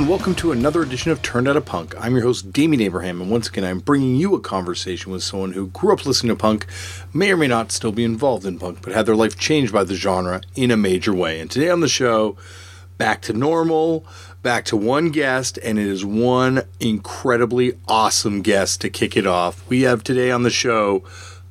and welcome to another edition of Turned Out a Punk. I'm your host, Damian Abraham, and once again, I'm bringing you a conversation with someone who grew up listening to punk, may or may not still be involved in punk, but had their life changed by the genre in a major way. And today on the show, back to normal, back to one guest, and it is one incredibly awesome guest to kick it off. We have today on the show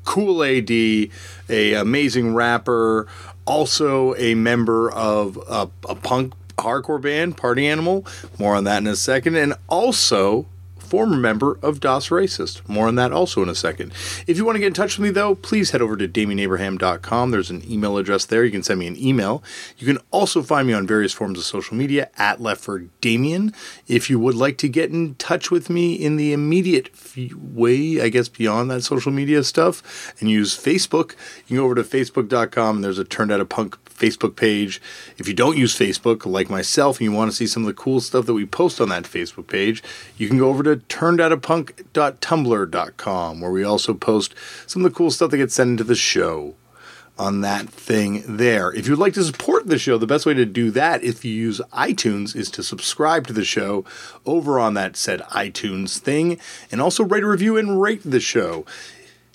Kool A.D., an amazing rapper, also a member of a punk hardcore band, Party Animal. More on that in a second. And also former member of Das Racist. More on that also in a second. If you want to get in touch with me, though, please head over to DamianAbraham.com. There's an email address there. You can send me an email. You can also find me on various forms of social media at LeftForDamian. If you would like to get in touch with me in the immediate way, I guess, beyond that social media stuff, and use Facebook, you can go over to Facebook.com, and there's a Turned Out a Punk Facebook page. If you don't use Facebook, like myself, and you want to see some of the cool stuff that we post on that Facebook page, you can go over to turnedoutapunk.tumblr.com, where we also post some of the cool stuff that gets sent into the show on that thing there. If you'd like to support the show, the best way to do that, if you use iTunes, is to subscribe to the show over on that said iTunes thing, and also write a review and rate the show.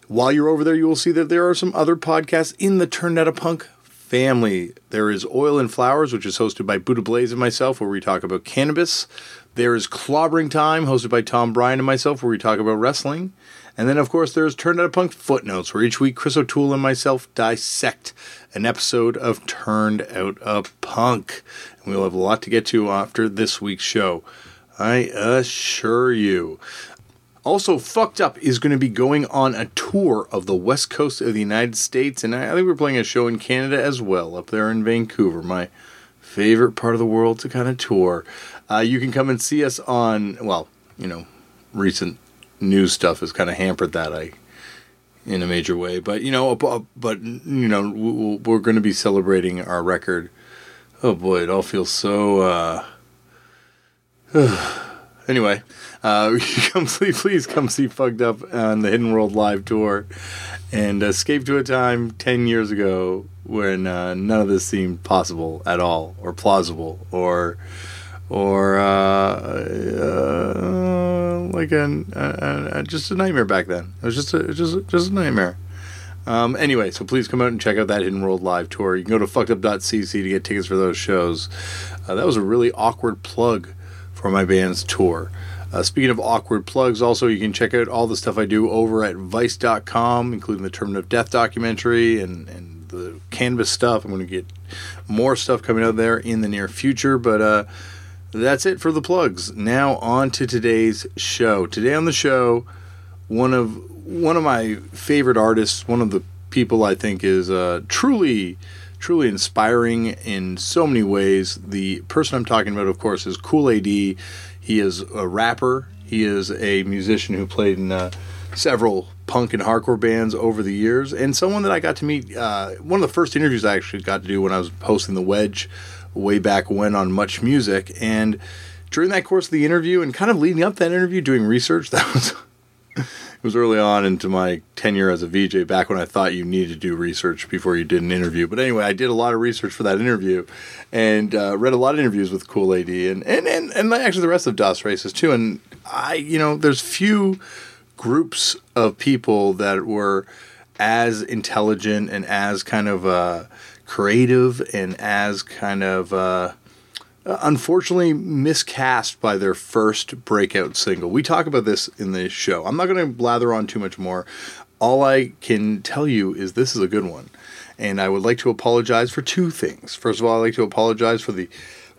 While you're over there, you will see that there are some other podcasts in the Turned Out a Punk family. There is Oil and Flowers, which is hosted by Buddha Blaze and myself, where we talk about cannabis. There is Clobbering Time, hosted by Tom Bryan and myself, where we talk about wrestling. And then, of course, there's Turned Out a Punk Footnotes, where each week Chris O'Toole and myself dissect an episode of Turned Out a Punk. And we'll have a lot to get to after this week's show, I assure you. Also, Fucked Up is going to be going on a tour of the West Coast of the United States, and I think we're playing a show in Canada as well, up there in Vancouver, my favorite part of the world to kind of tour. You can come and see us on, well, you know, recent news stuff has kind of hampered that in a major way, but we're going to be celebrating our record. Oh boy, it all feels so. Anyway. Please come see Fucked Up on the Hidden World Live Tour and escape to a time 10 years ago when none of this seemed possible at all, or plausible, or just a nightmare back then. It was just a nightmare. Anyway, so please come out and check out that Hidden World Live Tour. You can go to fuckedup.cc to get tickets for those shows. That was a really awkward plug for my band's tour. Speaking of awkward plugs, also you can check out all the stuff I do over at Vice.com, including the Terminal of Death documentary and the cannabis stuff. I'm going to get more stuff coming out there in the near future, but that's it for the plugs. Now on to today's show. Today on the show, one of my favorite artists, one of the people I think is truly inspiring in so many ways. The person I'm talking about, of course, is Kool A.D. He is a rapper. He is a musician who played in several punk and hardcore bands over the years. And someone that I got to meet, one of the first interviews I actually got to do when I was hosting The Wedge way back when on Much Music. And during that course of the interview and kind of leading up that interview, doing research, it was early on into my tenure as a VJ, back when I thought you needed to do research before you did an interview. But anyway, I did a lot of research for that interview and read a lot of interviews with Kool A.D. and actually the rest of Das Racist too. And there's few groups of people that were as intelligent and as kind of creative and as kind of unfortunately miscast by their first breakout single. We talk about this in the show. I'm not going to blather on too much more. All I can tell you is this is a good one. And I would like to apologize for two things. First of all, I'd like to apologize for the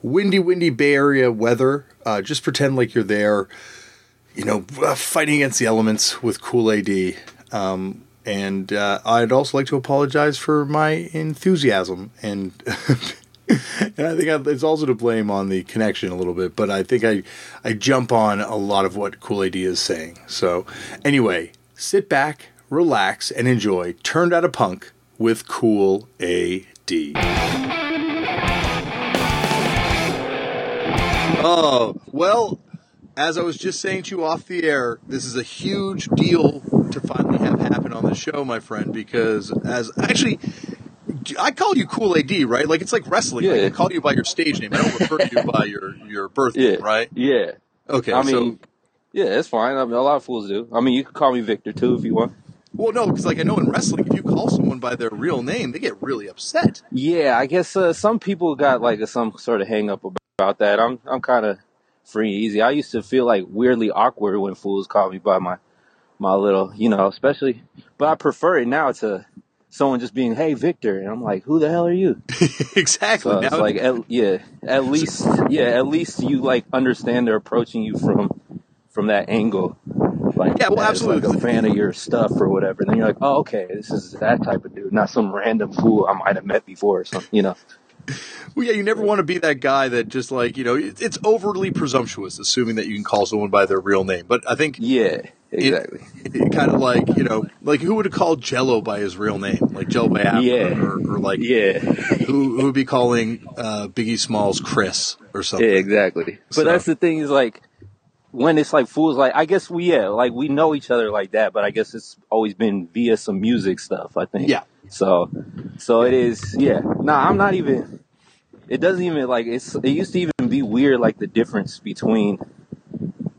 windy Bay Area weather. Just pretend like you're there, fighting against the elements with Kool A.D. And I'd also like to apologize for my enthusiasm and and I think it's also to blame on the connection a little bit, but I think I jump on a lot of what Kool A.D. is saying. So anyway, sit back, relax, and enjoy Turned Out a Punk with Kool A.D. Oh, well, as I was just saying to you off the air, this is a huge deal to finally have happen on the show, my friend, because as actually I called you Kool A.D., right? Like, it's like wrestling. Yeah. Like, I call you by your stage name. I don't refer to you by your birth name, right? Yeah. Okay. I mean, yeah, that's fine. I mean, a lot of fools do. I mean, you can call me Victor, too, if you want. Well, no, because, like, I know in wrestling, if you call someone by their real name, they get really upset. Yeah, I guess some people got, like, some sort of hang-up about that. I'm kind of free and easy. I used to feel, like, weirdly awkward when fools called me by my little, you know, especially. But I prefer it now to someone just being, hey, Victor. And I'm like, who the hell are you? Exactly. So it's like, at least you, like, understand they're approaching you from that angle. Like, yeah, well, absolutely. Like a fan of your stuff or whatever. And then you're like, oh, okay, this is that type of dude, not some random fool I might have met before or something, you know. Well, yeah, you never want to be that guy that just like, you know, it's overly presumptuous assuming that you can call someone by their real name. But I think. Yeah, exactly. It kind of like, you know, like who would have called Jello by his real name? Like Jello Biafra or like. Yeah. Who would be calling Biggie Smalls Chris or something? Yeah, exactly. So. But that's the thing is like. When it's like fools, like I guess we know each other like that, but I guess it's always been via some music stuff, I think. Yeah. So it is. Yeah. Nah, I'm not even. It doesn't even like it's. It used to even be weird, like the difference between.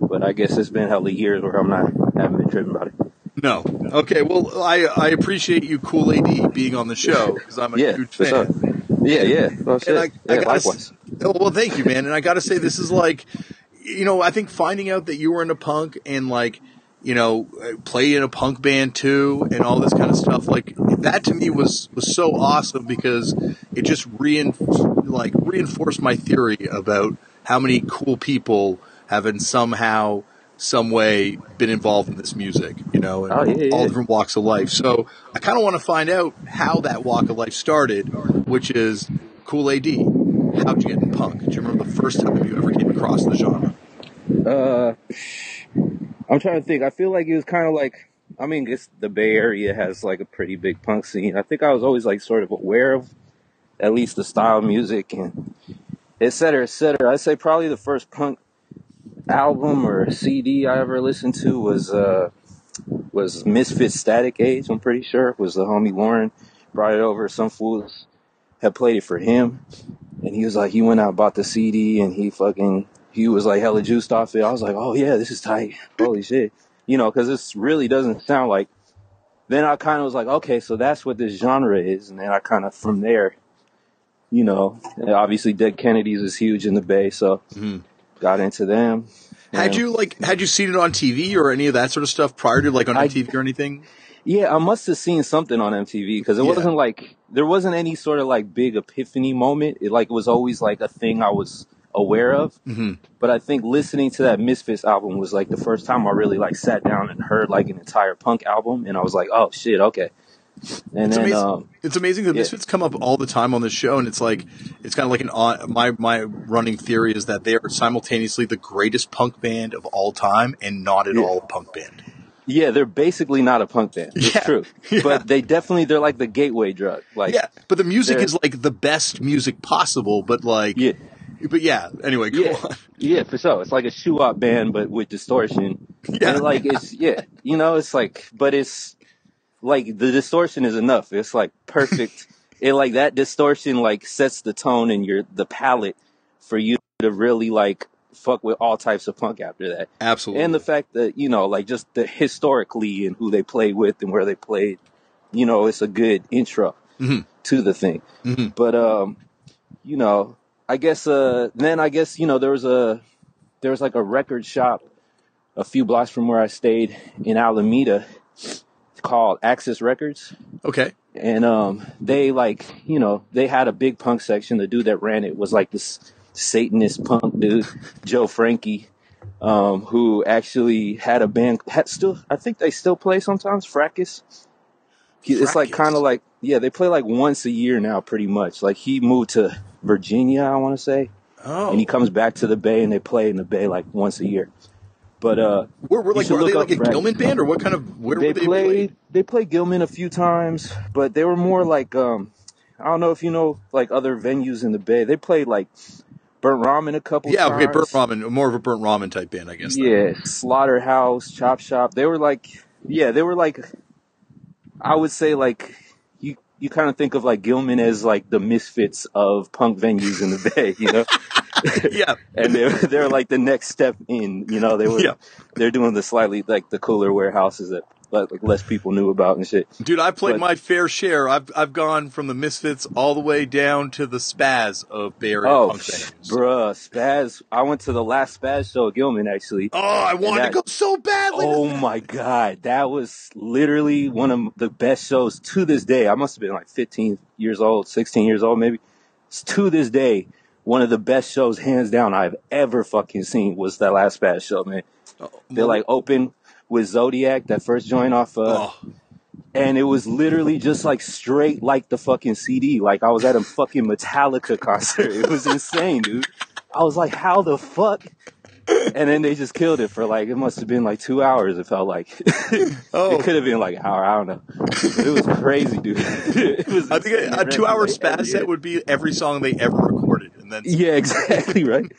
But I guess it's been hella years where haven't been tripping about it. No. Okay. Well, I appreciate you, Kool A.D., being on the show because I'm a huge fan. Sure. Yeah. Well, shit. I likewise. Well, thank you, man. And I gotta say, this is like. You know, I think finding out that you were in a punk and, like, you know, played in a punk band, too, and all this kind of stuff, like, that to me was so awesome because it just reinforced my theory about how many cool people have in somehow, some way been involved in this music, you know, and all different walks of life. So I kind of want to find out how that walk of life started, which is Kool A.D. How'd you get in punk? Do you remember the first time you ever came across the genre? I'm trying to think. I feel like it was kind of like, I mean, it's the Bay Area has like a pretty big punk scene. I think I was always like sort of aware of at least the style of music and et cetera, et cetera. I'd say probably the first punk album or CD I ever listened to was Misfits Static Age, I'm pretty sure. It was the homie Lauren brought it over. Some fools had played it for him. And he was like, he went out and bought the CD and he was like hella juiced off it. I was like, oh yeah, this is tight. Holy shit. You know, cause this really doesn't sound like, then I kind of was like, okay, so that's what this genre is. And then I kind of, from there, you know, obviously Dead Kennedys is huge in the Bay. So got into them. Had you seen it on TV or any of that sort of stuff prior to like on MTV or anything? Yeah, I must have seen something on MTV because it wasn't like there wasn't any sort of like big epiphany moment. It like was always like a thing I was aware of. Mm-hmm. But I think listening to that Misfits album was like the first time I really like sat down and heard like an entire punk album, and I was like, oh shit, okay. And it's then amazing. It's amazing that Misfits come up all the time on the show, and it's like it's kind of like my running theory is that they are simultaneously the greatest punk band of all time and not at all a punk band. Yeah, they're basically not a punk band. It's true. Yeah. But they're like the gateway drug. Like, yeah, but the music is like the best music possible, but like... Yeah. But yeah, anyway, go on. Yeah, for sure. It's like a shoe-op band, but with distortion. Yeah. And like, it's... Yeah, you know, it's like... But it's... Like, the distortion is enough. It's like perfect. It like, that distortion like sets the tone and the palette for you to really like... fuck with all types of punk after that. Absolutely. And the fact that, you know, like just the historically and who they played with and where they played, you know, it's a good intro to the thing. Mm-hmm. But, you know, I guess, then I guess, you know, there was like a record shop a few blocks from where I stayed in Alameda called Axis Records. Okay. And, they like, you know, they had a big punk section. The dude that ran it was like this Satanist punk dude, Joe Franke, who actually had a band. I think they still play sometimes. Fracas. It's like kind of like they play like once a year now, pretty much. Like he moved to Virginia, I want to say, and he comes back to the Bay, and they play in the Bay like once a year. But we're like, are they like a Gilman band or what kind of? Where they played? They played Gilman a few times, but they were more like I don't know if you know like other venues in the Bay. They played like. Burnt Ramen a couple times. Yeah, okay, Burnt Ramen, more of a Burnt Ramen type band, I guess. Though. Yeah, Slaughterhouse, Chop Shop. They were like, I would say like, you you kind of think of like Gilman as like the Misfits of punk venues in the Bay, you know? Yeah. And they're like the next step in, you know, they're doing the slightly like the cooler warehouses that like less people knew about and shit. Dude, I've played my fair share. I've gone from the Misfits all the way down to the Spazz of Bay Area. Oh, bruh, Spazz. I went to the last Spazz show at Gilman, actually. Oh, I wanted to go so badly. Oh, my God. That was literally one of the best shows to this day. I must have been like 15 years old, 16 years old maybe. It's to this day, one of the best shows, hands down, I've ever fucking seen was that last Spazz show, man. They like open with Zodiac, that first joint off and it was literally just like straight like the fucking CD. Like I was at a fucking Metallica concert. It was insane, dude. I was like, how the fuck? And then they just killed it for like, it must have been like 2 hours, it felt like. It could have been like an hour, I don't know. But it was crazy, dude. It was I think a 2 hour Spazz set would be every song they ever recorded. And then yeah, exactly, right?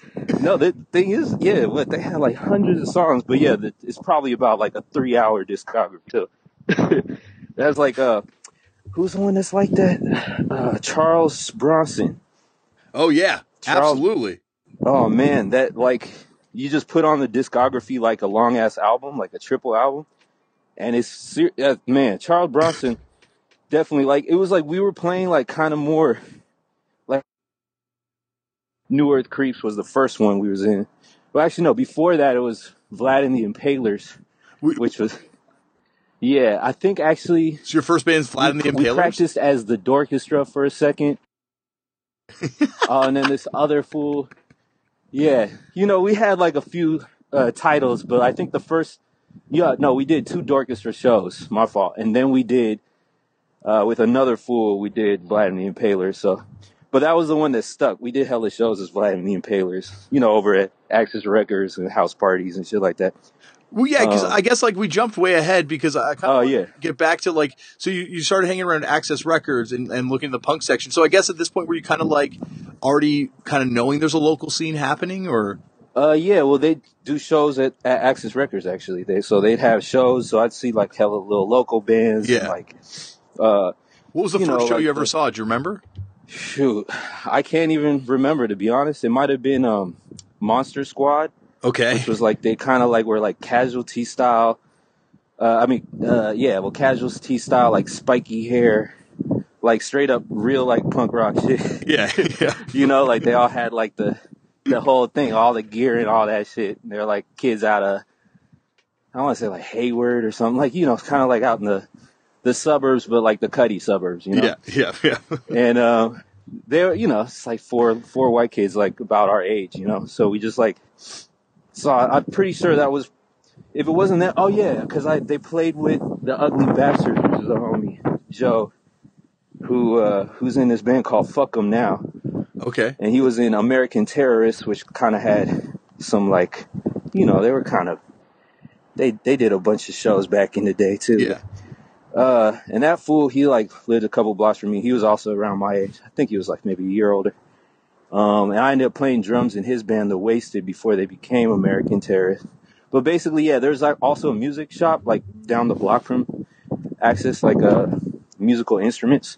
No, the thing is, yeah, what they had like hundreds of songs, but yeah, it's probably about like a 3 hour discography too. That's like who's the one that's like that? Charles Bronson. Oh yeah, absolutely. Oh man, that like you just put on the discography like a long ass album, like a triple album, and it's man, Charles Bronson definitely like it was like we were playing like kind of more. New Earth Creeps was the first one we was in. Well, actually, no, before that, it was Vlad and the Impalers, which was, yeah, I think actually. So your first band's Vlad and the Impalers? We practiced as the Dorkastra for a second. And then this other fool. Yeah. You know, we had like a few titles, but I think the first, we did two Dorkastra shows, my fault. And then we did, with another fool, we did Vlad and the Impalers, so. But that was the one that stuck. We did hella shows as Vlad and the Impalers, you know, over at Axis Records and house parties and shit like that. Well, yeah, because I guess like we jumped way ahead because I kind of get back to like, so you started hanging around Axis Records and looking at the punk section. So I guess at this point were you kind of like already kind of knowing there's a local scene happening or? Yeah, well, they do shows at Axis Records actually. So they'd have shows. So I'd see like hella little local bands. Yeah. And, like, what was the first show you ever saw? Do you remember? Shoot, I can't even remember, to be honest. It might have been Monster Squad. Okay. Which was like, they kind of like were like Casualty style. Casualty style, like spiky hair, like straight up real like punk rock shit. Yeah, yeah. You know, like they all had like the whole thing, all the gear and all that shit. They're like kids out of, I want to say like Hayward or something. Like, you know, kind of like out in the suburbs, but like the Cuddy suburbs, you know? Yeah, yeah, yeah. And they were, you know, it's like four white kids, like about our age, you know? So we just like saw, I'm pretty sure that was, if it wasn't that, oh yeah, because they played with the Ugly Bastards, which is the homie, Joe, who's in this band called Fuck 'Em Now. Okay. And he was in American Terrorists, which kind of had some like, you know, they were kind of, they did a bunch of shows back in the day too. Yeah. And that fool, he like lived a couple blocks from me. He was also around my age. I think he was like maybe a year older. And I ended up playing drums in his band, The Wasted, before they became American Terrorists. But basically, yeah, there's like also a music shop like down the block from Axis, like musical instruments,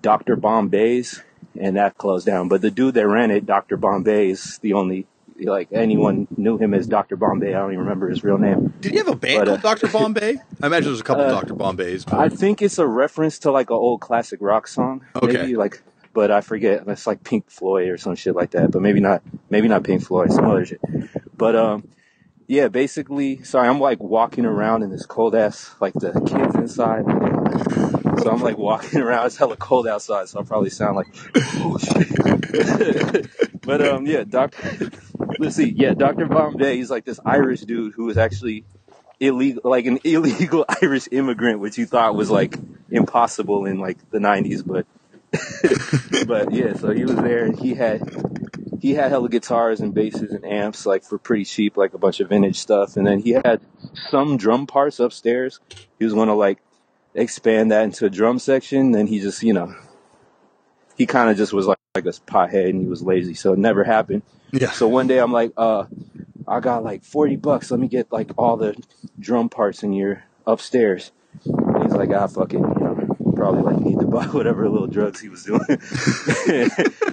Dr. Bombay's, and that closed down. But the dude that ran it, Dr. Bombay's, the only like anyone knew him as Dr. Bombay. I don't even remember his real name. Did he have a band called Dr. Bombay? I imagine there's a couple Dr. Bombays. But I think it's a reference to like an old classic rock song. Okay. Maybe like, but I forget. It's like Pink Floyd or some shit like that. But maybe not Pink Floyd. Some other shit. But yeah, basically. Sorry, I'm like walking around in this cold ass. Like the kids inside. So I'm like walking around. It's hella cold outside. So I probably sound like, oh shit. But yeah, let's see. Yeah, Dr. Bombay, he's like this Irish dude who was actually illegal, like an illegal Irish immigrant, which you thought was like impossible in like the 90s. But, but yeah, so he was there and he had hella guitars and basses and amps like for pretty cheap, like a bunch of vintage stuff. And then he had some drum parts upstairs. He was going to like expand that into a drum section. Then he just, you know, he kind of just was like a pothead and he was lazy, so it never happened. Yeah. So one day I'm like, I got like $40. Let me get like all the drum parts in your upstairs. And he's like, fuck it, you know. would probably like need to buy whatever little drugs he was doing.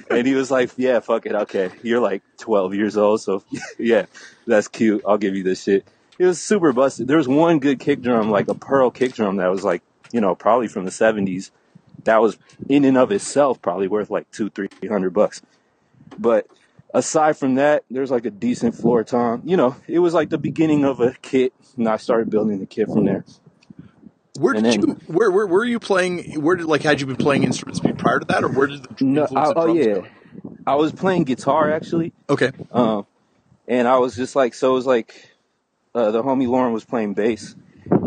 And he was like, yeah, fuck it. Okay. You're like 12 years old. So yeah, that's cute. I'll give you this shit. It was super busted. There was one good kick drum, like a Pearl kick drum that was like, you know, probably from the 70s. That was in and of itself probably worth like $200-$300. But aside from that, there's like a decent floor tom. You know, it was like the beginning of a kit, and I started building the kit from there. Where were you playing? Where did, like, had you been playing instruments prior to that, or where did the drums go? I was playing guitar actually. Okay. And I was just like, so it was like the homie Lauren was playing bass.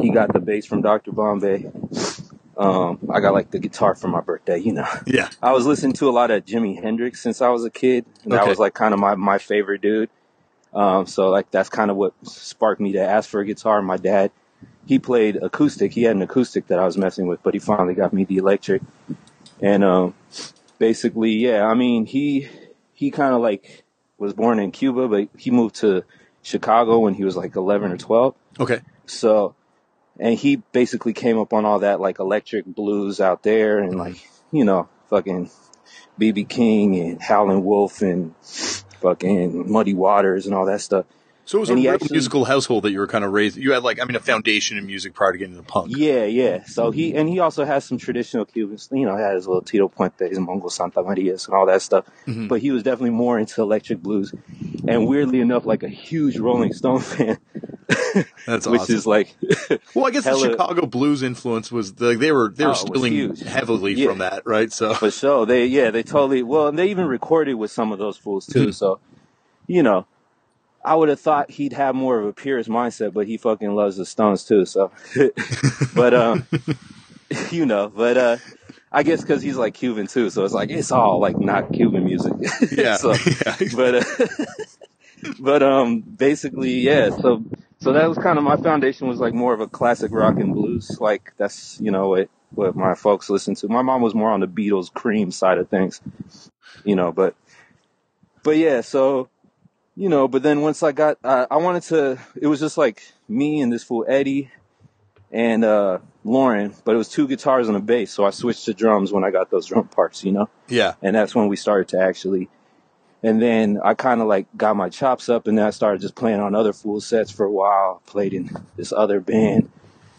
He got the bass from Dr. Bombay. I got like the guitar for my birthday, you know. Yeah. I was listening to a lot of Jimi Hendrix since I was a kid, and that was like kind of my favorite dude. So like that's kind of what sparked me to ask for a guitar. My dad, he played acoustic. He had an acoustic that I was messing with, but he finally got me the electric. And basically, yeah, I mean, he kind of like was born in Cuba, but he moved to Chicago when he was like 11 or 12. Okay. So. And he basically came up on all that, like, electric blues out there and, like, you know, fucking B.B. King and Howlin' Wolf and fucking Muddy Waters and all that stuff. So it was a real musical household that you were kind of raised. You had, like, I mean, a foundation in music prior to getting into punk. Yeah, yeah. So he also has some traditional Cubans. You know, he had his little Tito Puentes and Mongo Santa Marias and all that stuff. Mm-hmm. But he was definitely more into electric blues. And weirdly enough, like, a huge Rolling Stone fan. That's awesome. Which is like, well, I guess the Chicago blues influence was they were stealing heavily from that, right? So for sure, they totally. Well, and they even recorded with some of those fools too. So, you know, I would have thought he'd have more of a purist mindset, but he fucking loves the Stones too. So, but you know, but I guess because he's like Cuban too, so it's like it's all like not Cuban music. Yeah. So, yeah. But basically, yeah. So that was kind of my foundation, was like more of a classic rock and blues. Like that's, you know, what my folks listened to. My mom was more on the Beatles, Cream side of things, you know, but yeah, so, you know, but then once I got, I wanted to, it was just like me and this fool Eddie and Lauren, but it was two guitars and a bass. So I switched to drums when I got those drum parts, you know? Yeah. And that's when we started to actually. And then I kind of like got my chops up, and then I started just playing on other full sets for a while. Played in this other band.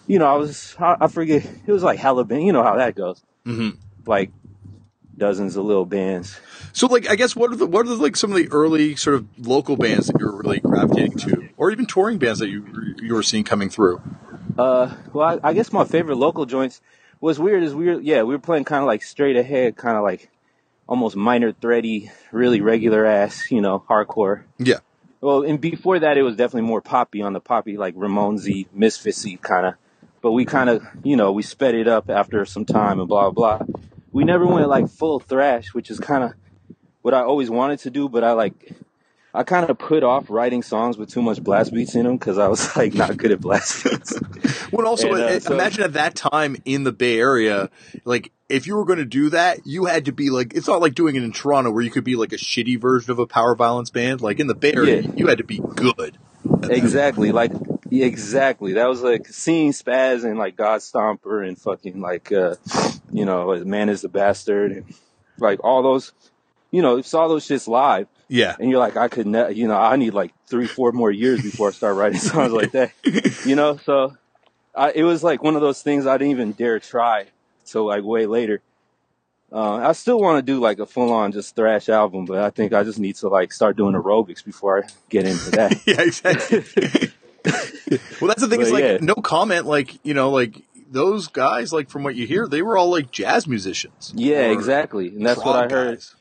You know, I forget. It was like hella band. You know how that goes. Mm-hmm. Like dozens of little bands. So like, I guess what are like some of the early sort of local bands that you were really gravitating to, or even touring bands that you were seeing coming through? Well, I guess my favorite local joints was weird. We were playing kind of like straight ahead, kind of like almost minor thready, really regular ass, you know, hardcore. Yeah. Well, and before that, it was definitely more poppy, on the poppy, like Ramonesy, Misfitsy kind of. But we kind of, you know, we sped it up after some time and blah, blah. We never went like full thrash, which is kind of what I always wanted to do. But I kind of put off writing songs with too much blast beats in them because I was like not good at blast beats. Well, also, imagine at that time in the Bay Area, like, if you were going to do that, you had to be like, it's not like doing it in Toronto where you could be like a shitty version of a power violence band. Like in the Bay Area, you had to be good. Exactly. Like, exactly. That was like seeing Spazz and like God Stomper and fucking like, you know, Man is the Bastard and like all those, you know, saw those shits live. Yeah. And you're like, I could never, you know, I need like 3-4 more years before I start writing songs like that, you know? So it was like one of those things I didn't even dare try. So like way later, I still want to do like a full on just thrash album, but I think I just need to like start doing aerobics before I get into that. Yeah, exactly. Well, that's the thing, is like no comment, like, you know, like those guys, like from what you hear, they were all like jazz musicians. Yeah, exactly. And that's what I heard. Guys.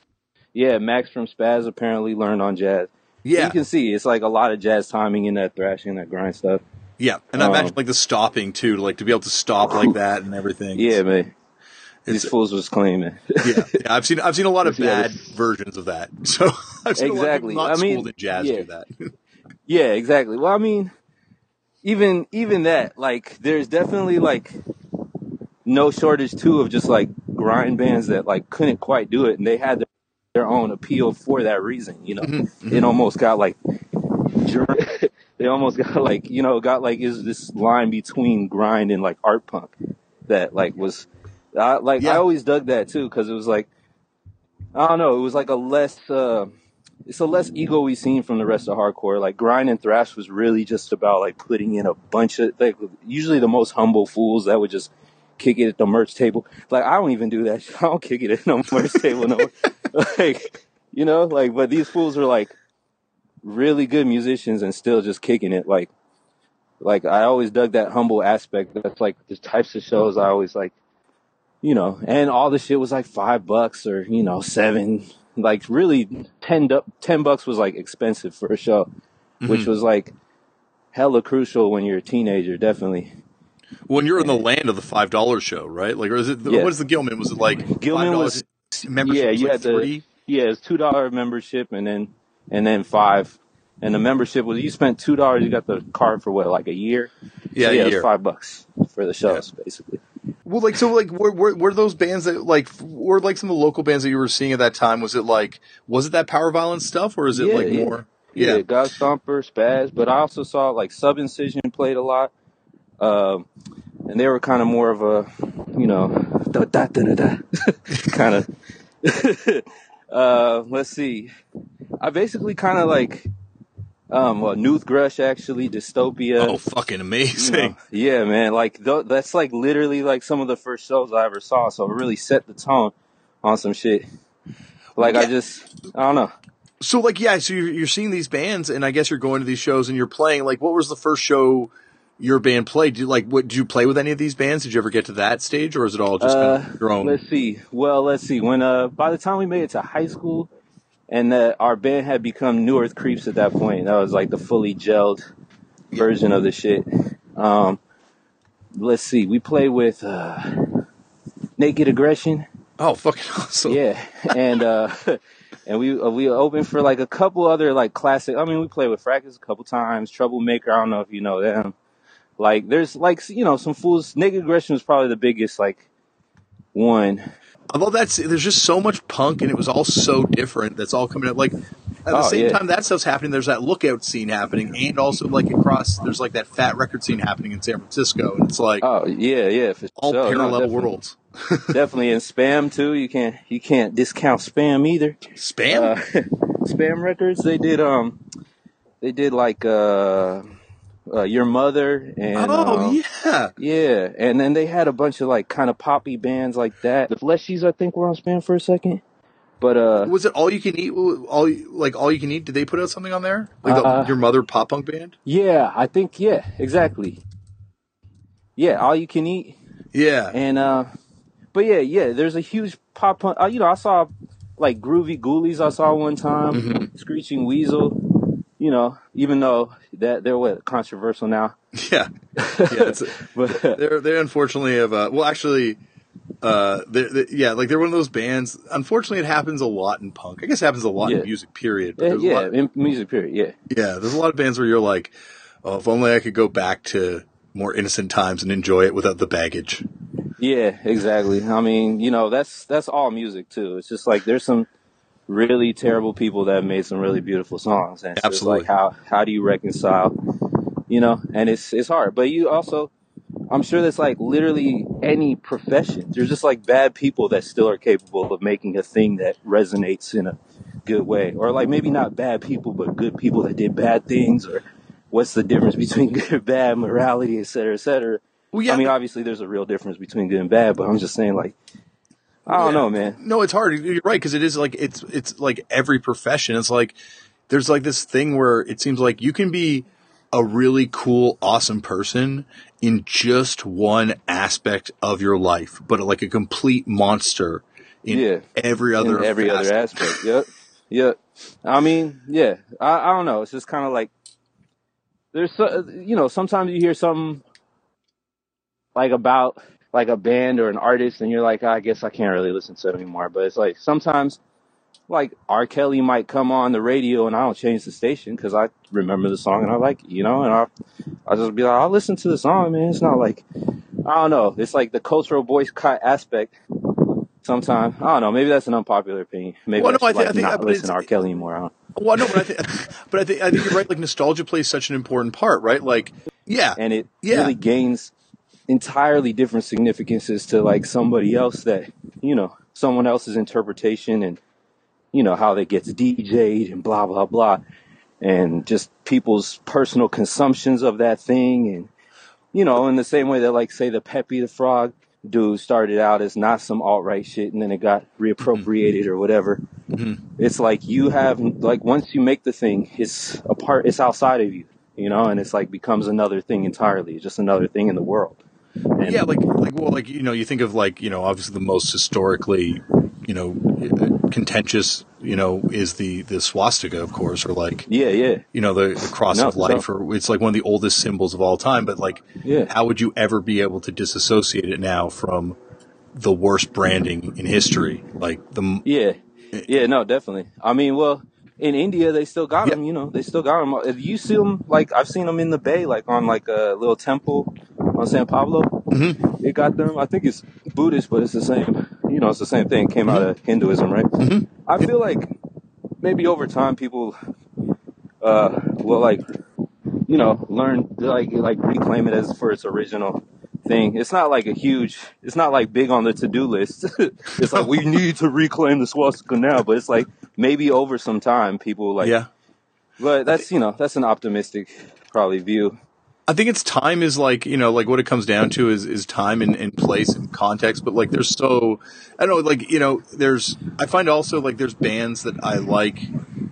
Yeah. Max from Spazz apparently learned on jazz. Yeah. And you can see it's like a lot of jazz timing in that thrashing, that grind stuff. Yeah, and I imagine, like, the stopping, too, like, to be able to stop like that and everything. Yeah, man. These fools was claiming. Yeah, I've seen a lot of bad versions of that. So I've seen a lot of people not schooled in jazz do that. Yeah, exactly. Well, I mean, even that, like, there's definitely, like, no shortage, too, of just, like, grind bands that, like, couldn't quite do it, and they had their own appeal for that reason, you know? Mm-hmm. It almost got, like, they almost got like, you know, is this line between grind and like art punk that like was I always dug that too, because it was like, I don't know, it was like a less, it's a less ego-y scene from the rest of hardcore. Like grind and thrash was really just about like putting in a bunch of, like usually the most humble fools that would just kick it at the merch table. Like I don't even do that. I don't kick it at no merch table no. Like, you know, like, but these fools are like really good musicians and still just kicking it. Like I always dug that humble aspect. That's like the types of shows I always like, you know, and all the shit was like $5 or, you know, $7. Like really $10 was like expensive for a show, mm-hmm. which was like hella crucial when you're a teenager, definitely. When you're in the land of the $5 show, right? Like, or is it, what is the Gilman? Was it like Gilman $5 was, membership? Yeah, you had $3? Yeah, it's $2 membership and then $5. And the membership was, you spent $2, you got the card for what, like a year? Yeah, so yeah, it was $5 for the shows, basically. Well, like, so, like, were those bands that, like, were, like, some of the local bands that you were seeing at that time, was it, like, was it that power violence stuff, or is it, like, more? Yeah, God Stomper, Spazz, but I also saw, like, Sub Incision played a lot, and they were kind of more of a, you know, da-da-da-da-da kind of, let's see, I basically kind of, like, well, Newth Grush, actually, Dystopia. Oh, fucking amazing. You know, yeah, man. Like, that's, like, literally, like, some of the first shows I ever saw. So it really set the tone on some shit. Like, yeah. I don't know. So, like, yeah, so you're seeing these bands, and I guess you're going to these shows, and you're playing. Like, what was the first show your band played? Did you play with any of these bands? Did you ever get to that stage, or is it all just been your own? Let's see. When, by the time we made it to high school, and our band had become New Earth Creeps at that point. That was like the fully gelled version of the shit. Let's see. We played with Naked Aggression. Oh, fucking awesome. Yeah. And and we opened for like a couple other like classic. I mean, we played with Fracas a couple times. Troublemaker. I don't know if you know them. Like there's like, you know, some fools. Naked Aggression was probably the biggest like one. Although there's just so much punk, and it was all so different. That's all coming out. Like, at the same time that stuff's happening, there's that Lookout scene happening, and also, like, across, there's, like, that Fat Record scene happening in San Francisco. And it's like... Oh, yeah. All so, parallel worlds. Definitely. And Spam, too. You can't discount Spam, either. Spam? Spam Records, they did Your Mother, and and then they had a bunch of like kind of poppy bands like that. The Fleshies, I think, were on Spam for a second, but was it All You Can Eat? All You Can Eat? Did they put out something on there? Like Your Mother pop punk band? Yeah, I think exactly. Yeah, All You Can Eat. Yeah, and but yeah, there's a huge pop punk. You know, I saw like Groovy Ghoulies. I saw one time, mm-hmm. Screeching Weasel. You know, even though that they're controversial now. Yeah, but they unfortunately have. Like they're one of those bands. Unfortunately, it happens a lot in punk. I guess it happens a lot in music. Period. But Yeah, there's a lot of bands where you're like, oh, if only I could go back to more innocent times and enjoy it without the baggage. Yeah, exactly. I mean, you know, that's all music too. It's just like there's some really terrible people that made some really beautiful songs, and absolutely, so it's like how do you reconcile, you know? And it's hard, but you also, I'm sure that's like literally any profession. There's just like bad people that still are capable of making a thing that resonates in a good way, or like maybe not bad people, but good people that did bad things. Or what's the difference between good and bad, morality, etc., etc.? Well, yeah, I mean, obviously, there's a real difference between good and bad, but I'm just saying, like, I don't know, man. No, it's hard. You're right, because it is like it's like every profession. It's like there's like this thing where it seems like you can be a really cool, awesome person in just one aspect of your life, but like a complete monster in every other aspect. Yep. I mean, yeah. I don't know. It's just kind of like there's you know, sometimes you hear something like about like a band or an artist, and you're like, I guess I can't really listen to it anymore. But it's like sometimes, like R. Kelly might come on the radio, and I don't change the station because I remember the song and I like it, you know. And I'll just be like, I'll listen to the song, man. It's not like, I don't know. It's like the cultural boycott aspect. Sometimes, I don't know. Maybe that's an unpopular opinion. Maybe I should not listen to R. Kelly anymore. I don't. Well, no, but I think you're right. Like nostalgia plays such an important part, right? Like, yeah, and it really gains entirely different significances to like somebody else that, you know, someone else's interpretation and, you know, how that gets DJ'd and blah, blah, blah. And just people's personal consumptions of that thing. And, you know, in the same way that like, say the Peppy the Frog dude started out as not some alt-right shit and then it got reappropriated or whatever. It's like you have, like, once you make the thing, it's a part, it's outside of you, you know, and it's like becomes another thing entirely. It's just another thing in the world. And yeah, like, you know, you think of like, you know, obviously the most historically, you know, contentious, you know, is the swastika, of course, or like, you know, the cross of life, or it's like one of the oldest symbols of all time. But like, how would you ever be able to disassociate it now from the worst branding in history? Like the, definitely. I mean, well, in India, they still got them, you know, they still got them. If you see them, like I've seen them in the Bay, like on like a little temple on San Pablo, it got them. I think it's Buddhist, but it's the same. You know, it's the same thing. It came out of Hinduism, right? I feel like maybe over time people will, like, you know, learn, like reclaim it as for its original thing. It's not like a huge, it's not like big on the to-do list. It's like, we need to reclaim the swastika now. But it's like maybe over some time people like, but that's, you know, that's an optimistic probably view. I think it's time is like, you know, like what it comes down to is time and place and context. But like, there's so, I don't know, like, you know, there's, I find also like there's bands that I like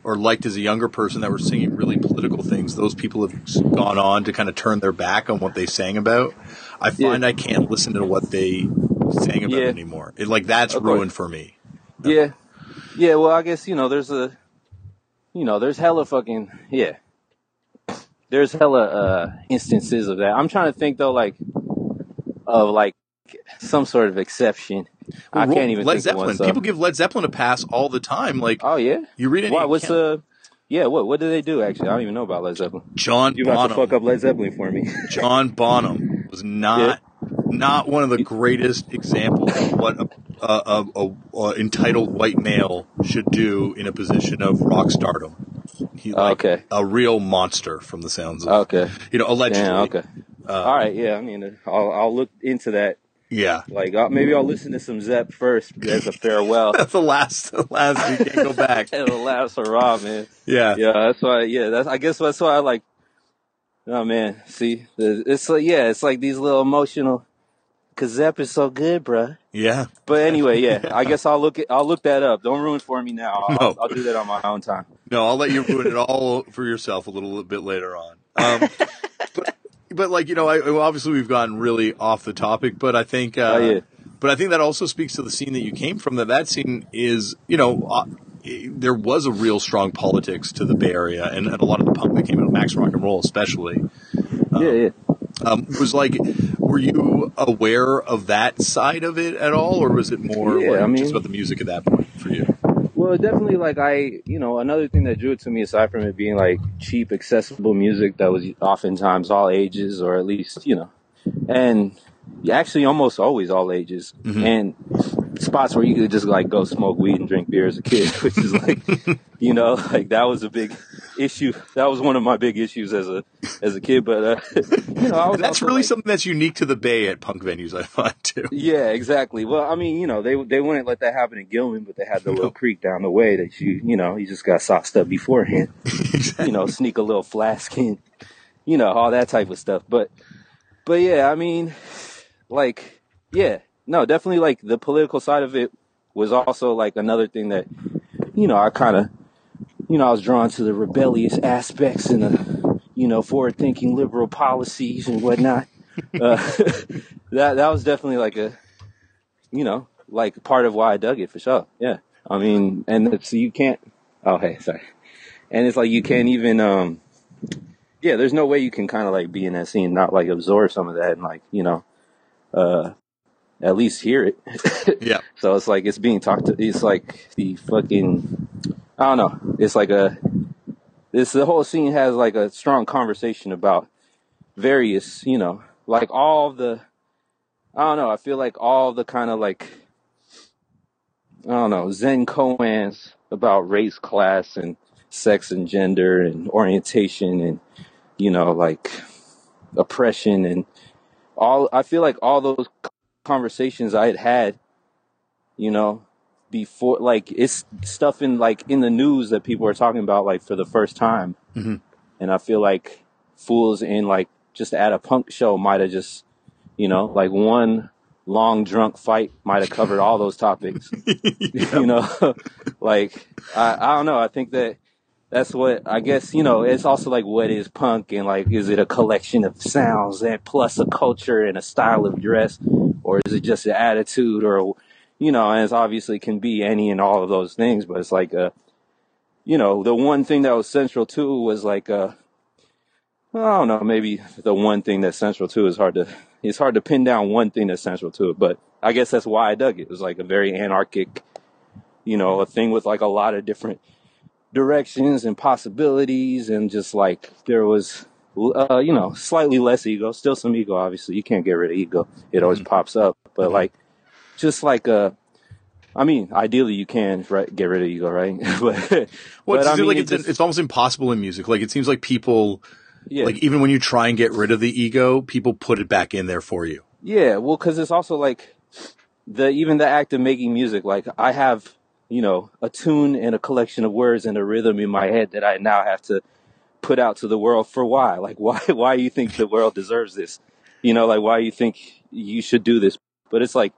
or liked as a younger person that were singing really political things. Those people have gone on to kind of turn their back on what they sang about. I find I can't listen to what they sang about anymore. It, like, that's ruined for me. Yeah. Well, I guess, you know, there's a, you know, there's hella fucking, there's hella instances of that. I'm trying to think though, like of like some sort of exception. Well, I can't even Led think Zeppelin. Of one. People give Led Zeppelin a pass all the time. Like, oh yeah, you read it. Wow, what's What do they do? Actually, I don't even know about Led Zeppelin. John Bonham. About to fuck up Led Zeppelin for me. John Bonham was not one of the greatest examples of what a entitled white male should do in a position of rock stardom. He, like, a real monster from the sounds of you know, allegedly. Damn, all right, I mean, I'll look into that. Yeah, like maybe I'll listen to some Zepp first as a farewell. That's the last we can't go back. The last hurrah, man. Yeah. That's why. Yeah, that's. I guess that's why I like. Oh man, see, it's like it's like these little emotional. Cause Zepp is so good, bruh. Yeah. But anyway, I guess I'll look that up. Don't ruin it for me now. I'll do that on my own time. No, I'll let you ruin it all for yourself a little bit later on. But like, you know, obviously we've gotten really off the topic, but I think, but I think that also speaks to the scene that you came from. That scene is, you know, there was a real strong politics to the Bay Area and a lot of the punk that came out of Max Rock and Roll, especially. Was like, were you aware of that side of it at all, or was it more just about the music at that point for you? Well, definitely, like you know, another thing that drew it to me, aside from it being like cheap, accessible music that was oftentimes all ages, or at least, you know, and actually almost always all ages, and spots where you could just like go smoke weed and drink beer as a kid, which is like, you know, like that was a big issue. That was one of my big issues as a kid. But you know, I was that's really like, something that's unique to the Bay at punk venues, I find too. Yeah, exactly. Well, I mean, you know, they wouldn't let that happen in Gilman, but they had the little creek down the way that you know, you just got sauced up beforehand. You know, sneak a little flask in, you know, all that type of stuff. But yeah, I mean, like, yeah, no, definitely like the political side of it was also like another thing that, you know, I kind of, you know, I was drawn to the rebellious aspects and the, you know, forward thinking liberal policies and whatnot. That was definitely like a, you know, like part of why I dug it for sure. Yeah. I mean, and so you can't, And it's like, you can't even, there's no way you can kind of like be in that scene, and not like absorb some of that and like, you know, at least hear it. So it's like, it's being talked to, it's like the fucking, I don't know. It's like the whole scene has like a strong conversation about various, you know, like all the, I don't know. I feel like all the kind of like, I don't know, Zen koans about race, class, and sex and gender and orientation and, you know, like oppression and I feel like all those conversations I had had, you know, before, like, it's stuff in, like, in the news that people are talking about, like, for the first time. Mm-hmm. And I feel like fools in, like, just at a punk show might have just, you know, like, one long drunk fight might have covered all those topics. You know, like, I don't know. I think that that's what, I guess, you know, it's also like, what is punk? And, like, is it a collection of sounds and plus a culture and a style of dress? Or is it just an attitude? Or, you know, and it's obviously can be any and all of those things, but it's like, you know, the one thing that was central to was like, I don't know, maybe the one thing that's central to is hard to, it's hard to pin down one thing that's central to it, but I guess that's why I dug it. It was like a very anarchic, you know, a thing with like a lot of different directions and possibilities, and just like there was, you know, slightly less ego, still some ego, obviously. You can't get rid of ego. It always pops up, but like, just like, I mean, ideally you can get rid of ego, right? But, well, but I mean, like it's almost impossible in music. Like, it seems like people, yeah, like even when you try and get rid of the ego, people put it back in there for you. Yeah, well, because it's also like even the act of making music. Like, I have, you know, a tune and a collection of words and a rhythm in my head that I now have to put out to the world for why. Like, why you think the world deserves this? You know, like, why you think you should do this? But it's like,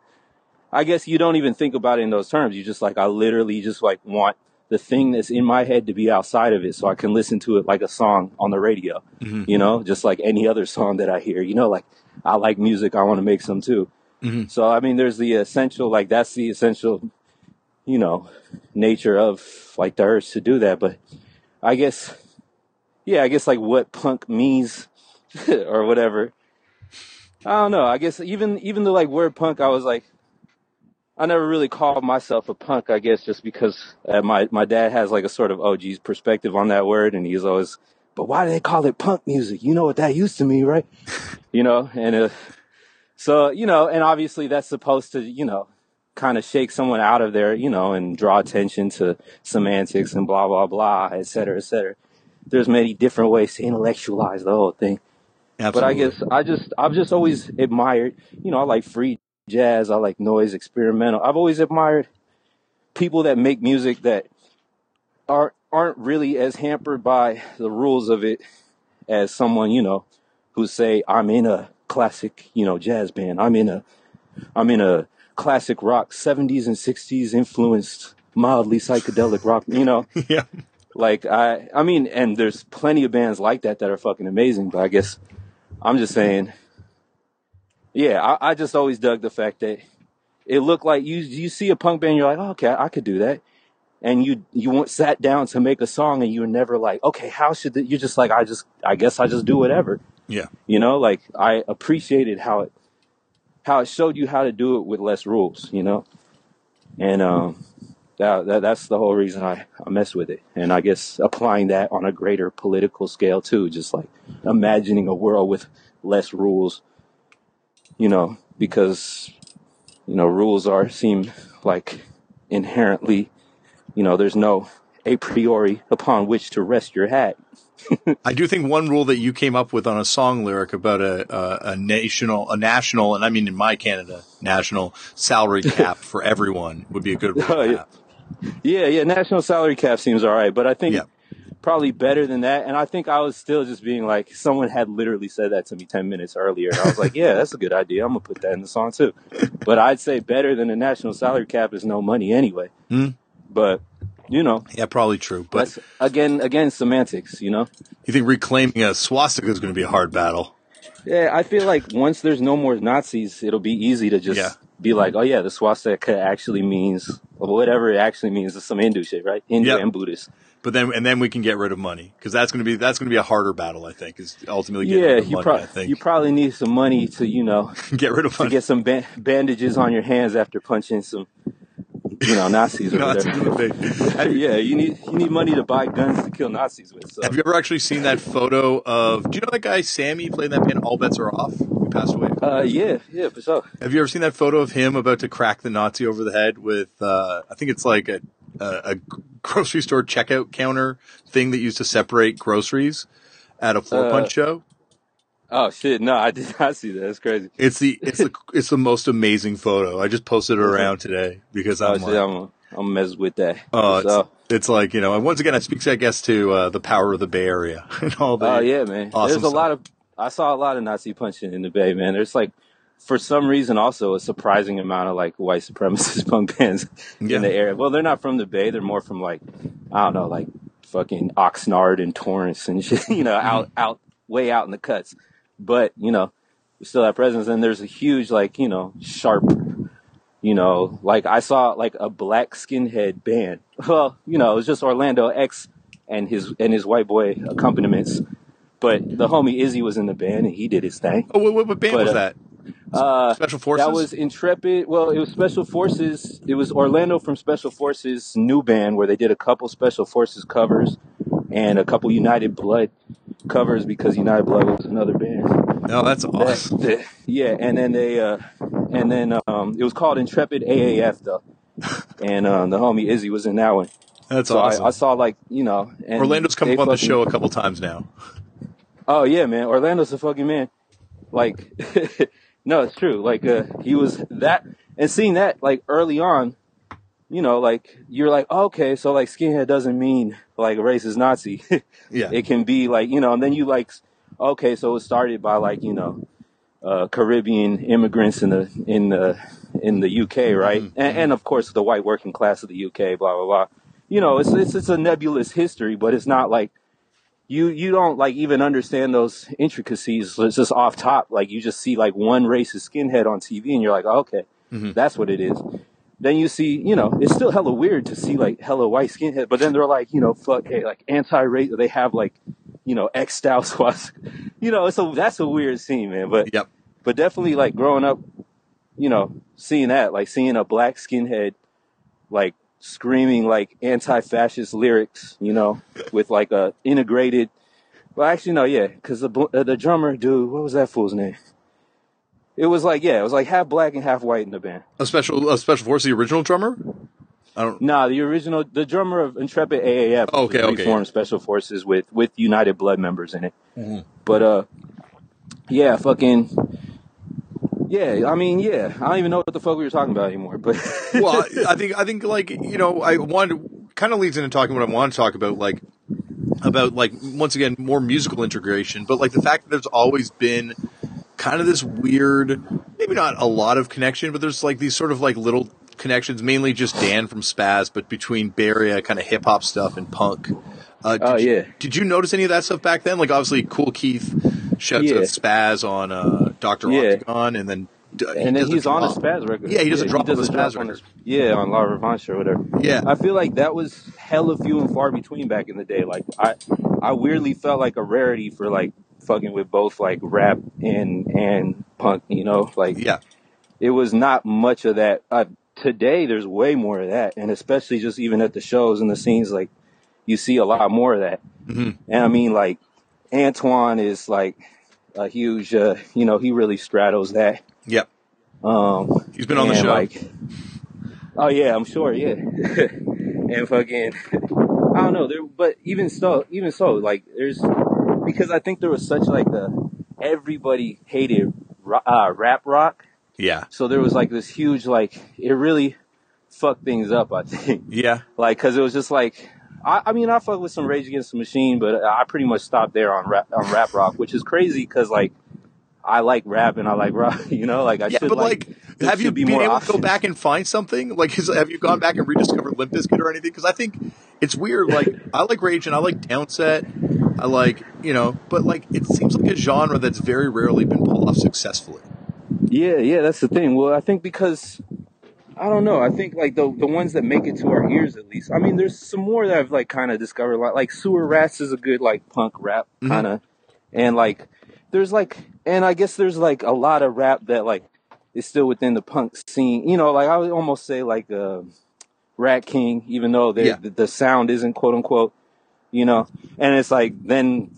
I guess you don't even think about it in those terms. You just like, I literally just like want the thing that's in my head to be outside of it so I can listen to it like a song on the radio, mm-hmm, you know, just like any other song that I hear, you know, like I like music. I want to make some too. Mm-hmm. So, I mean, there's the essential, like that's the essential, you know, nature of like the urge to do that. But I guess, yeah, I guess like what punk means or whatever. I don't know. I guess even the like word punk, I was like, I never really called myself a punk, I guess, just because my dad has like a sort of OG's perspective on that word. And he's always, but why do they call it punk music? You know what that used to mean, right? You know? And so, you know, and obviously that's supposed to, you know, kind of shake someone out of their, you know, and draw attention to semantics and blah, blah, blah, et cetera, et cetera. There's many different ways to intellectualize the whole thing. Absolutely. But I guess I've just always admired, you know, I like free jazz, I like noise, experimental. I've always admired people that make music that aren't really as hampered by the rules of it as someone, you know, who say, I'm in a classic, you know, jazz band. I'm in a classic rock, 70s and 60s influenced, mildly psychedelic rock, you know? Yeah. Like, I mean, and there's plenty of bands like that are fucking amazing, but I guess I'm just saying... Yeah, I just always dug the fact that it looked like you see a punk band, you're like, oh, okay, I could do that. And you sat down to make a song and you were never like, okay, how should you're just like, I guess I just do whatever. Yeah. You know, like I appreciated how it showed you how to do it with less rules, you know? And that's the whole reason I mess with it. And I guess applying that on a greater political scale too, just like imagining a world with less rules. You know, because, you know, rules seem like inherently, you know, there's no a priori upon which to rest your hat. I do think one rule that you came up with on a song lyric about a national, and I mean in my Canada, national salary cap for everyone would be a good rule. Yeah, national salary cap seems all right, but I think probably better than that. And I think I was still just being like, someone had literally said that to me 10 minutes earlier. And I was like, yeah, that's a good idea. I'm going to put that in the song too. But I'd say better than a national salary cap is no money anyway. Mm. But, you know. Yeah, probably true. But that's, again, semantics, you know. You think reclaiming a swastika is going to be a hard battle? Yeah, I feel like once there's no more Nazis, it'll be easy to just be like, oh yeah, the swastika actually means, whatever it actually means, is some Hindu shit, right? Hindu and Buddhist. But then we can get rid of money, because that's going to be a harder battle, I think, is ultimately getting rid of money. I think you probably need some money to, you know, get rid of money. To get some bandages on your hands after punching some, you know, Nazis or whatever. Yeah, you need money to buy guns to kill Nazis with. So. Have you ever actually seen that photo of? Do you know that guy Sammy played that band? All Bets Are Off. Who passed away? Yeah, for sure. Have you ever seen that photo of him about to crack the Nazi over the head with? I think it's like a grocery store checkout counter thing that used to separate groceries at a floor punch show. Oh shit! No, I did not see that. That's crazy. It's the most amazing photo. I just posted it around today because I'm messed with that. Oh, it's like, you know. And once again, I speak, I guess, to the power of the Bay Area and all that. Oh yeah, man. Awesome There's a stuff. Lot of I saw a lot of Nazi punching in the Bay, man. There's like, for some reason, also a surprising amount of like white supremacist punk bands in the area. Well, they're not from the Bay. They're more from like, I don't know, like fucking Oxnard and Torrance and shit. You know, way out in the cuts. But, you know, we still have presence. And there's a huge, like, you know, sharp, you know, like I saw like a black skinhead band. Well, you know, it was just Orlando X and his white boy accompaniments. But the homie Izzy was in the band and he did his thing. Oh, what band was that? Special Forces? That was Intrepid. Well, it was Special Forces. It was Orlando from Special Forces' new band where they did a couple Special Forces covers and a couple United Blood covers because United Blood was another band. Oh, that's awesome. Yeah, and then they, it was called Intrepid AAF though, and the homie Izzy was in that one. That's so awesome. I saw like, you know, and Orlando's come up on the show a couple times now. Oh yeah, man, Orlando's a fucking man. Like, no, it's true. Like he was that, and seeing that like early on. You know, like, you're like, oh, okay, so, like, skinhead doesn't mean, like, racist Nazi. Yeah. It can be, like, you know, and then you, like, okay, so it started by, like, you know, Caribbean immigrants in the UK, right? Mm-hmm. And, of course, the white working class of the UK, blah, blah, blah. You know, it's a nebulous history, but it's not, like, you don't, like, even understand those intricacies. It's just off top. Like, you just see, like, one racist skinhead on TV, and you're like, oh, okay, that's what it is. Then you see, you know, it's still hella weird to see, like, hella white skinhead, but then they're like, you know, fuck, hey, like, anti-race, they have, like, you know, X-style swastikas. You know, that's a weird scene, man, but but definitely, like, growing up, you know, seeing that, like, seeing a black skinhead, like, screaming, like, anti-fascist lyrics, you know, with, like, a integrated, well, actually, no, yeah, because the drummer, dude, what was that fool's name? It was like, yeah, it was like half black and half white in the band. A special force, the original drummer? The drummer of Intrepid AAF formed Special Forces with United Blood members in it. Mm-hmm. But, yeah, fucking, yeah, I mean, yeah, I don't even know what the fuck we were talking about anymore, but. Well, I think like, you know, I wanted, kind of leads into talking what I want to talk about, like, once again, more musical integration, but like the fact that there's always been kind of this weird, maybe not a lot of connection, but there's like these sort of like little connections, mainly just Dan from Spazz, but between Bay Area kind of hip hop stuff and punk. Did you notice any of that stuff back then? Like obviously Cool Keith shouts out Spazz on Dr. Octagon, and then he's on a Spazz record. Yeah, he doesn't drop on the Spazz record. On La Revanche or whatever. Yeah, I feel like that was hella few and far between back in the day. Like I weirdly felt like a rarity for like fucking with both like rap and punk, you know, like it was not much of that. Today there's way more of that, and especially just even at the shows and the scenes, like you see a lot more of that. And I mean, like Antoine is like a huge you know, he really straddles that. He's been on the show, like, oh yeah, I'm sure, yeah. And fucking I don't know there, but even so like there's, because I think there was such like everybody hated rap rock. Yeah. So there was like this huge, like, it really fucked things up, I think. Yeah. Like, cause it was just like, I mean, I fucked with some Rage Against the Machine, but I pretty much stopped there on rap rock, which is crazy. Cause like, I like rap and I like rock, you know, like I should, but like have you been able to go back and find something? Like, have you gone back and rediscovered Limp Bizkit or anything? Cause I think it's weird. Like I like Rage and I like Downset. I like, you know, but like it seems like a genre that's very rarely been pulled off successfully. Yeah, that's the thing. Well, I think because I don't know. I think like the ones that make it to our ears, at least. I mean, there's some more that I've like kind of discovered. Like Sewer Rats is a good like punk rap kind of, and like there's like, and I guess there's like a lot of rap that like is still within the punk scene. You know, like I would almost say like Rat King, even though the sound isn't quote unquote. You know, and it's like then,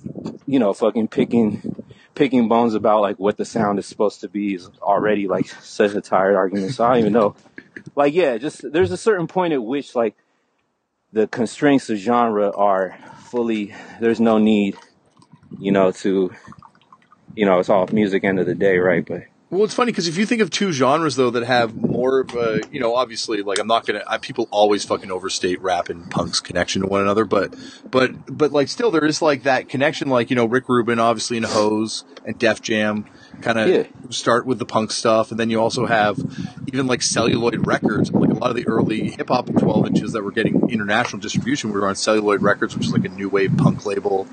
you know, fucking picking bones about like what the sound is supposed to be is already like such a tired argument. So I don't even know. Like, yeah, just there's a certain point at which like the constraints of genre are fully, there's no need, you know, to you know, it's all music end of the day, right? But well, it's funny because if you think of two genres, though, that have more of a, you know, obviously, like, I'm not going to – people always fucking overstate rap and punk's connection to one another. But like, still, there is, like, that connection. Like, you know, Rick Rubin, obviously, and Hose and Def Jam kind of start with the punk stuff. And then you also have even, like, Celluloid Records. Like, a lot of the early hip-hop 12-inches that were getting international distribution, we were on Celluloid Records, which is, like, a new wave punk label.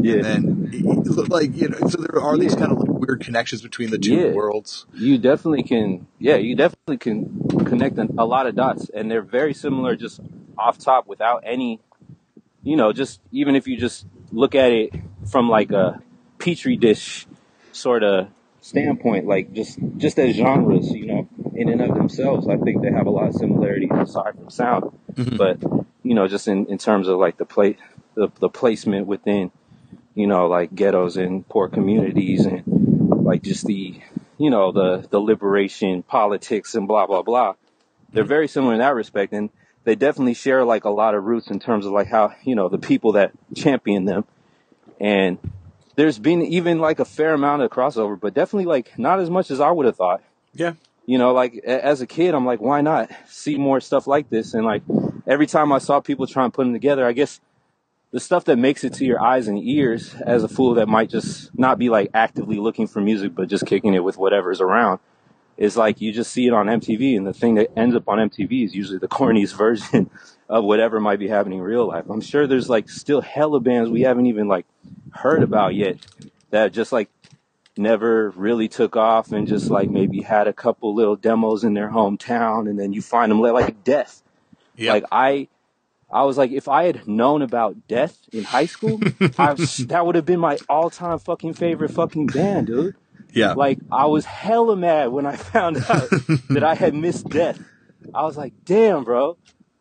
Yeah. And then, like, you know, so there are these kind of, like, weird connections between the two worlds. You definitely can, you definitely can connect a lot of dots, and they're very similar just off top without any, you know, just even if you just look at it from like a petri dish sort of standpoint, like just as genres, you know, in and of themselves, I think they have a lot of similarities aside from sound, but, you know, just in terms of like the placement within, you know, like ghettos and poor communities and like just the, you know, the liberation politics and blah, blah, blah. They're very similar in that respect. And they definitely share like a lot of roots in terms of like how, you know, the people that champion them. And there's been even like a fair amount of crossover, but definitely like not as much as I would have thought. Yeah. You know, like as a kid, I'm like, why not see more stuff like this? And like every time I saw people try and put them together, I guess the stuff that makes it to your eyes and ears as a fool that might just not be like actively looking for music, but just kicking it with whatever's around is like, you just see it on MTV. And the thing that ends up on MTV is usually the corniest version of whatever might be happening in real life. I'm sure there's like still hella bands we haven't even like heard about yet that just like never really took off and just like maybe had a couple little demos in their hometown. And then you find them like Death. Yep. Like I was like, if I had known about Death in high school, that would have been my all-time fucking favorite fucking band, dude. Yeah. Like, I was hella mad when I found out that I had missed Death. I was like, damn, bro.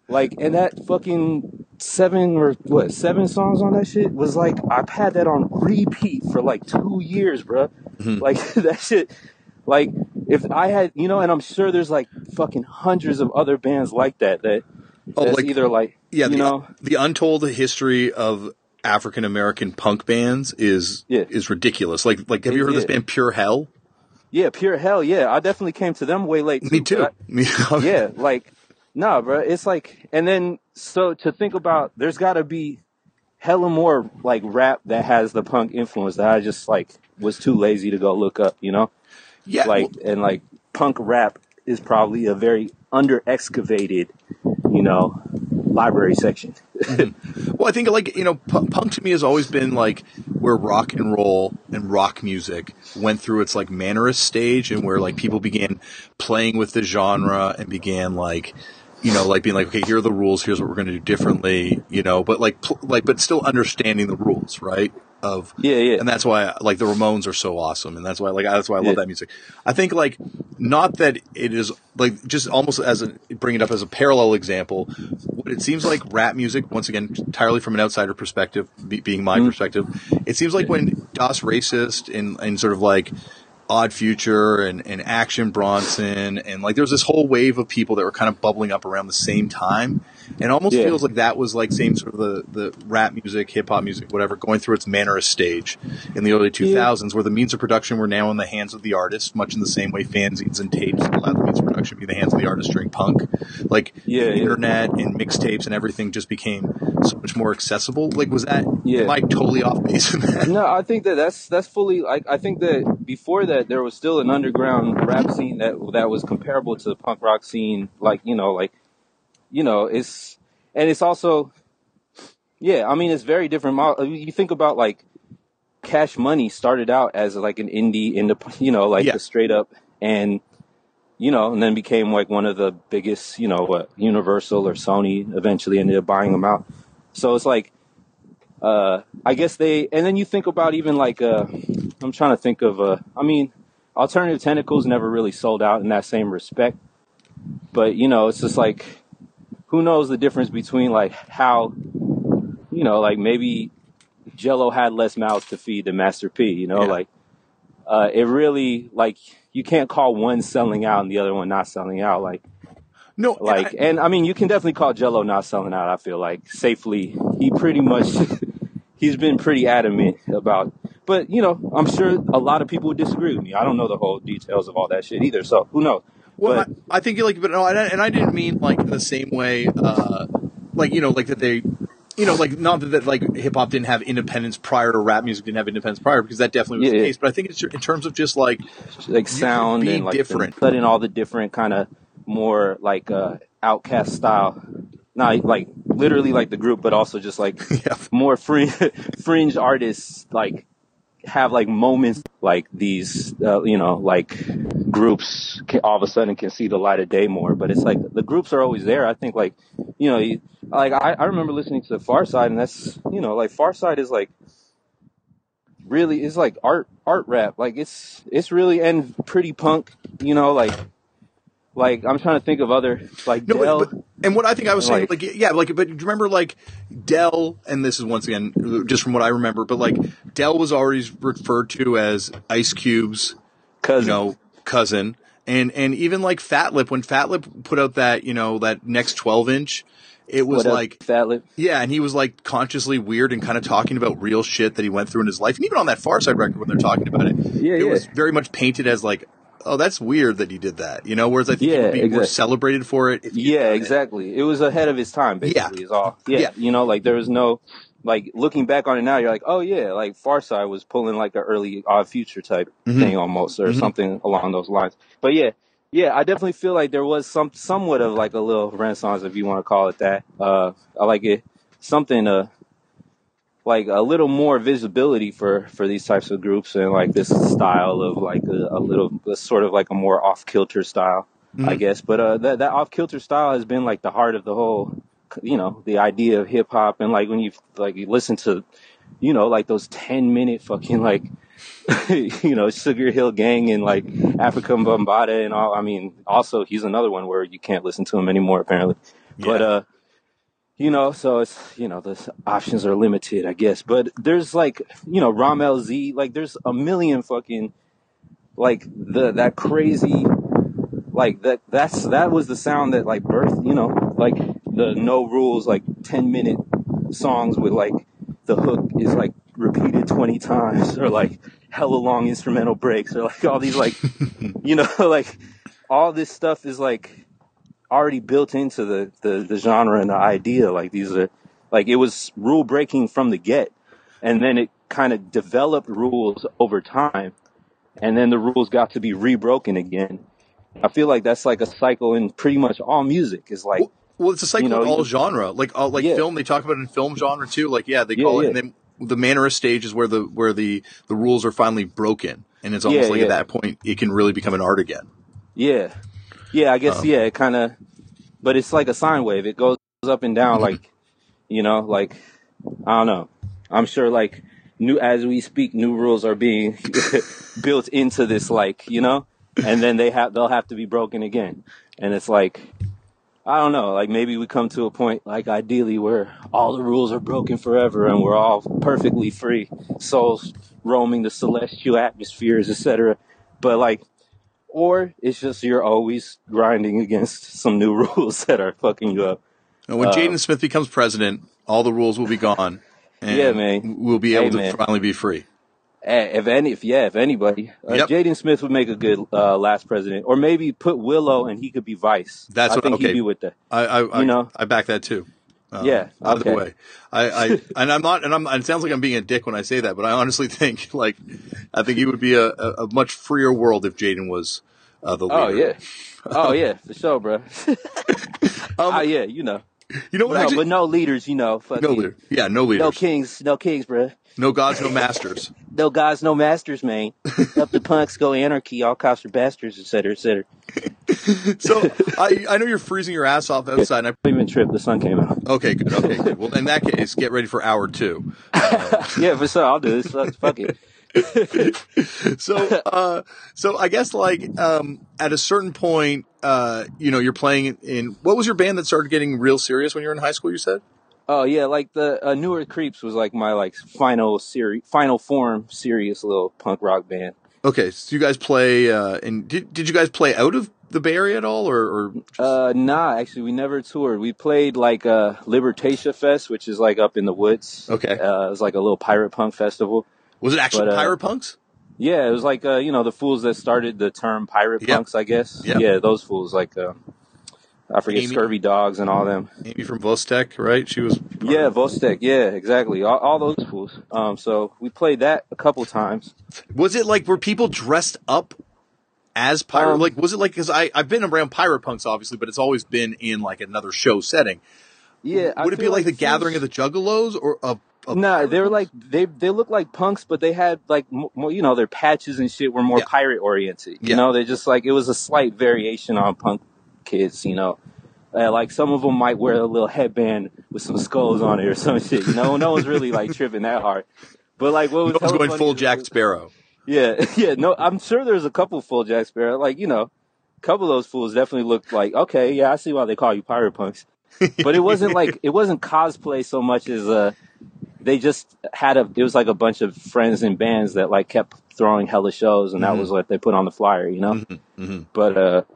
Like, and that fucking seven songs on that shit was like, I've had that on repeat for like 2 years, bro. Like, that shit, like, if I had, you know, and I'm sure there's like fucking hundreds of other bands like that. Oh, like, either like, yeah, you know, the untold history of African American punk bands is ridiculous. Like, have you heard this band Pure Hell? Yeah, Pure Hell. Yeah, I definitely came to them way late. Me too. Yeah, like, nah, bro. It's like, and then so to think about, there's got to be hella more like rap that has the punk influence that I just like was too lazy to go look up. You know? Yeah. Like, well, and like punk rap is probably a very under-excavated, you know, library section. Well, I think, like, you know, punk to me has always been, like, where rock and roll and rock music went through its, like, mannerist stage and where, like, people began playing with the genre and began, like, you know, like being like, okay, here are the rules, here's what we're going to do differently, you know, but, like, but still understanding the rules, right? And that's why, like, the Ramones are so awesome, and that's why I love that music. I think, like, not that it is, like, just almost bring it up as a parallel example, what it seems like rap music, once again, entirely from an outsider perspective, being my perspective, it seems like when Das Racist and sort of, like, Odd Future and Action Bronson, and, like, there was this whole wave of people that were kind of bubbling up around the same time. And almost feels like that was like same sort of the rap music, hip hop music, whatever, going through its mannerist stage in the early 2000s, where the means of production were now in the hands of the artist, much in the same way fanzines and tapes allowed the means of production to be in the hands of the artist during punk. Like the internet and mixtapes and everything just became so much more accessible. Like, was that like totally off base in that? No, I think that's fully. I think that before that there was still an underground rap scene that was comparable to the punk rock scene, like, you know, like. You know, it's also, I mean, it's very different. You think about, like, Cash Money started out as, like, an indie, you know, like, the straight up, and, you know, and then became, like, one of the biggest, you know, Universal or Sony eventually ended up buying them out. So it's like, I guess and then you think about even, like, I'm trying to think of, I mean, Alternative Tentacles never really sold out in that same respect, but, you know, it's just like, who knows the difference between, like, how, you know, like, maybe Jello had less mouths to feed than Master P, you know, like, it really, like, you can't call one selling out and the other one not selling out, like, no, like, and I mean, you can definitely call Jello not selling out, I feel like, safely. He's been pretty adamant about But, you know, I'm sure a lot of people would disagree with me. I don't know the whole details of all that shit either, so who knows? Well, but, I think, like, but no, and I didn't mean, like, the same way, like, you know, like that they, you know, like, not that, like, hip-hop didn't have independence prior to rap music didn't have independence prior, because that definitely was the case. But I think it's in terms of just, like sound and, like, different. But in all the different kind of more, like, outcast style, not, like, literally, like, the group, but also just, like, more fringe artists, like, have like moments like these, you know, like groups can, all of a sudden can see the light of day more, but it's like the groups are always there. I think like, you know, like I remember listening to Farside, and that's, you know, like Farside is like really is like art rap. Like it's really, and pretty punk, you know, like I'm trying to think of other like Dell. And what I think I was saying, like, yeah, like, but remember, like, Dell, and this is once again just from what I remember, but like, Dell was always referred to as Ice Cube's cousin, you know, and even like Fat Lip, when Fat Lip put out that, you know, that next 12-inch, it was like Fat Lip, yeah, and he was like consciously weird and kind of talking about real shit that he went through in his life, and even on that Farside record when they're talking about it, it was very much painted as like, oh, that's weird that he did that, you know, whereas I think it would be more celebrated for it. If exactly. It was ahead of his time, basically, is all. Yeah, you know, like, there was no, like, looking back on it now, you're like, oh, yeah, like, Farside was pulling, like, an early Odd Future type thing almost, or something along those lines. But, yeah, I definitely feel like there was somewhat of, like, a little renaissance, if you want to call it that. I like it, something, like a little more visibility for these types of groups, and like this style of like a little sort of like a more off kilter style, I guess. But that off kilter style has been like the heart of the whole, you know, the idea of hip hop. And like when you like you listen to, you know, like those 10-minute fucking like, you know, Sugar Hill Gang and like Afrika Bambaataa and all. I mean, also he's another one where you can't listen to him anymore apparently. Yeah. But you know, so it's, you know, the options are limited, I guess. But there's like, you know, Rom LZ, like there's a million fucking, like that crazy, like that was the sound that like birthed, you know, like the no rules, like 10-minute songs with like the hook is like repeated 20 times, or like hella long instrumental breaks, or like all these like, you know, like all this stuff is like already built into the genre and the idea. Like these are like, it was rule breaking from the get, and then it kind of developed rules over time, and then the rules got to be rebroken again. I feel like that's like a cycle in pretty much all music. Is like, well, it's a cycle, you know, in all genre, like film. They talk about it in film genre too, like they call it, and then the mannerist stage is where the rules are finally broken, and it's almost at that point it can really become an art again. Yeah, I guess, it kind of, but it's like a sine wave. It goes up and down, like, you know, like, I don't know. I'm sure, like, as we speak, new rules are being built into this, like, you know, and then they'll have to be broken again. And it's like, I don't know, like, maybe we come to a point, like, ideally, where all the rules are broken forever and we're all perfectly free, souls roaming the celestial atmospheres, etc. But, like, or it's just you're always grinding against some new rules that are fucking you up. And when Jaden Smith becomes president, all the rules will be gone. And we'll be able to finally be free. If anybody, Jaden Smith would make a good last president, or maybe put Willow and he could be Vice. That's what I think he'd be with that. I back that too. Either way, it sounds like I'm being a dick when I say that, but I honestly think, like, I think it would be a much freer world if Jaden was the leader. Oh yeah, for sure, bro. What? No, actually, but no leaders, you know. Fucking, no leader. Yeah, no leaders. No kings, bro. No gods, no masters. No gods, no masters, man. Up the punks, go anarchy, all cops are bastards, et cetera, et cetera. So I know you're freezing your ass off outside. And I didn't even trip. The sun came out. Okay, good. Well, in that case, get ready for hour two. For sure. I'll do this. Fuck it. So I guess like at a certain point, you know, you're playing in what was your band that started getting real serious when you were in high school? You said. Oh yeah, like the New Earth Creeps was like my like final form serious little punk rock band. Okay, so you guys play, and did you guys play out of the Bay Area at all, or just... Nah, actually, we never toured. We played like Libertatia Fest, which is like up in the woods. Okay, it was like a little pirate punk festival. Was it actually pirate punks? Yeah, it was like, you know, the fools that started the term pirate punks, I guess. Yep. Yeah, those fools, like, I forget, Amy, Scurvy Dogs and all them. Amy from Vostek, right? She was... Yeah, Vostek, yeah, exactly. All those fools. So we played that a couple times. Was it like, were people dressed up as pirate? Like, was it like, because I've been around pirate punks, obviously, but it's always been in, like, another show setting. Yeah. Would it be like the Gathering of the Juggalos or a... No, they were like, they looked like punks, but they had like, you know, their patches and shit were more pirate oriented. You know, they just like, it was a slight variation on punk kids, you know. Like some of them might wear a little headband with some skulls on it or some shit. You know, no one's really like tripping that hard. But like, what was no one's going full Jack Sparrow? Yeah, yeah. No, I'm sure there's a couple full Jack Sparrow. Like, you know, a couple of those fools definitely looked like, okay, yeah, I see why they call you pirate punks. But it wasn't like, it wasn't cosplay so much as they just had it was like a bunch of friends and bands that like kept throwing hella shows, and that was what they put on the flyer, you know? But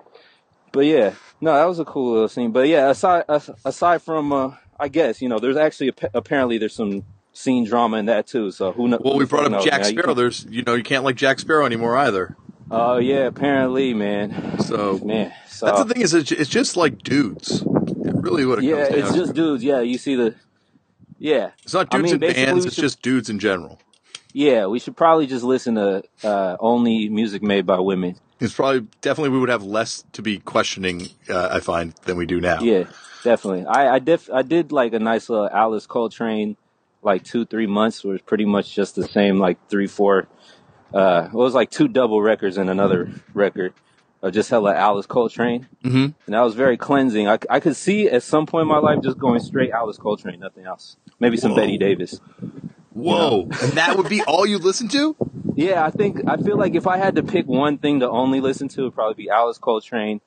yeah, no, that was a cool little scene. But yeah, aside from, I guess, you know, there's actually, apparently there's some scene drama in that too. So who knows? Well, we brought up Jack Sparrow. There's, you know, you can't like Jack Sparrow anymore either. Oh yeah, apparently, man. So, man, that's the thing is, it's just like dudes. It really would have comes down. Yeah, it's just dudes. Yeah, you see the... Yeah. It's not dudes in bands, it's just dudes in general. Yeah, we should probably just listen to only music made by women. It's probably, definitely we would have less to be questioning, I find, than we do now. Yeah, definitely. I did like a nice little Alice Coltrane, like 2-3 months, where it's pretty much just the same, like 3-4. It was like 2 double records and another record of just hella Alice Coltrane. Mm-hmm. And that was very cleansing. I could see at some point in my life just going straight Alice Coltrane, nothing else. Maybe some Betty Davis. Whoa. You know? And that would be all you listen to? Yeah, I feel like if I had to pick one thing to only listen to, it'd probably be Alice Coltrane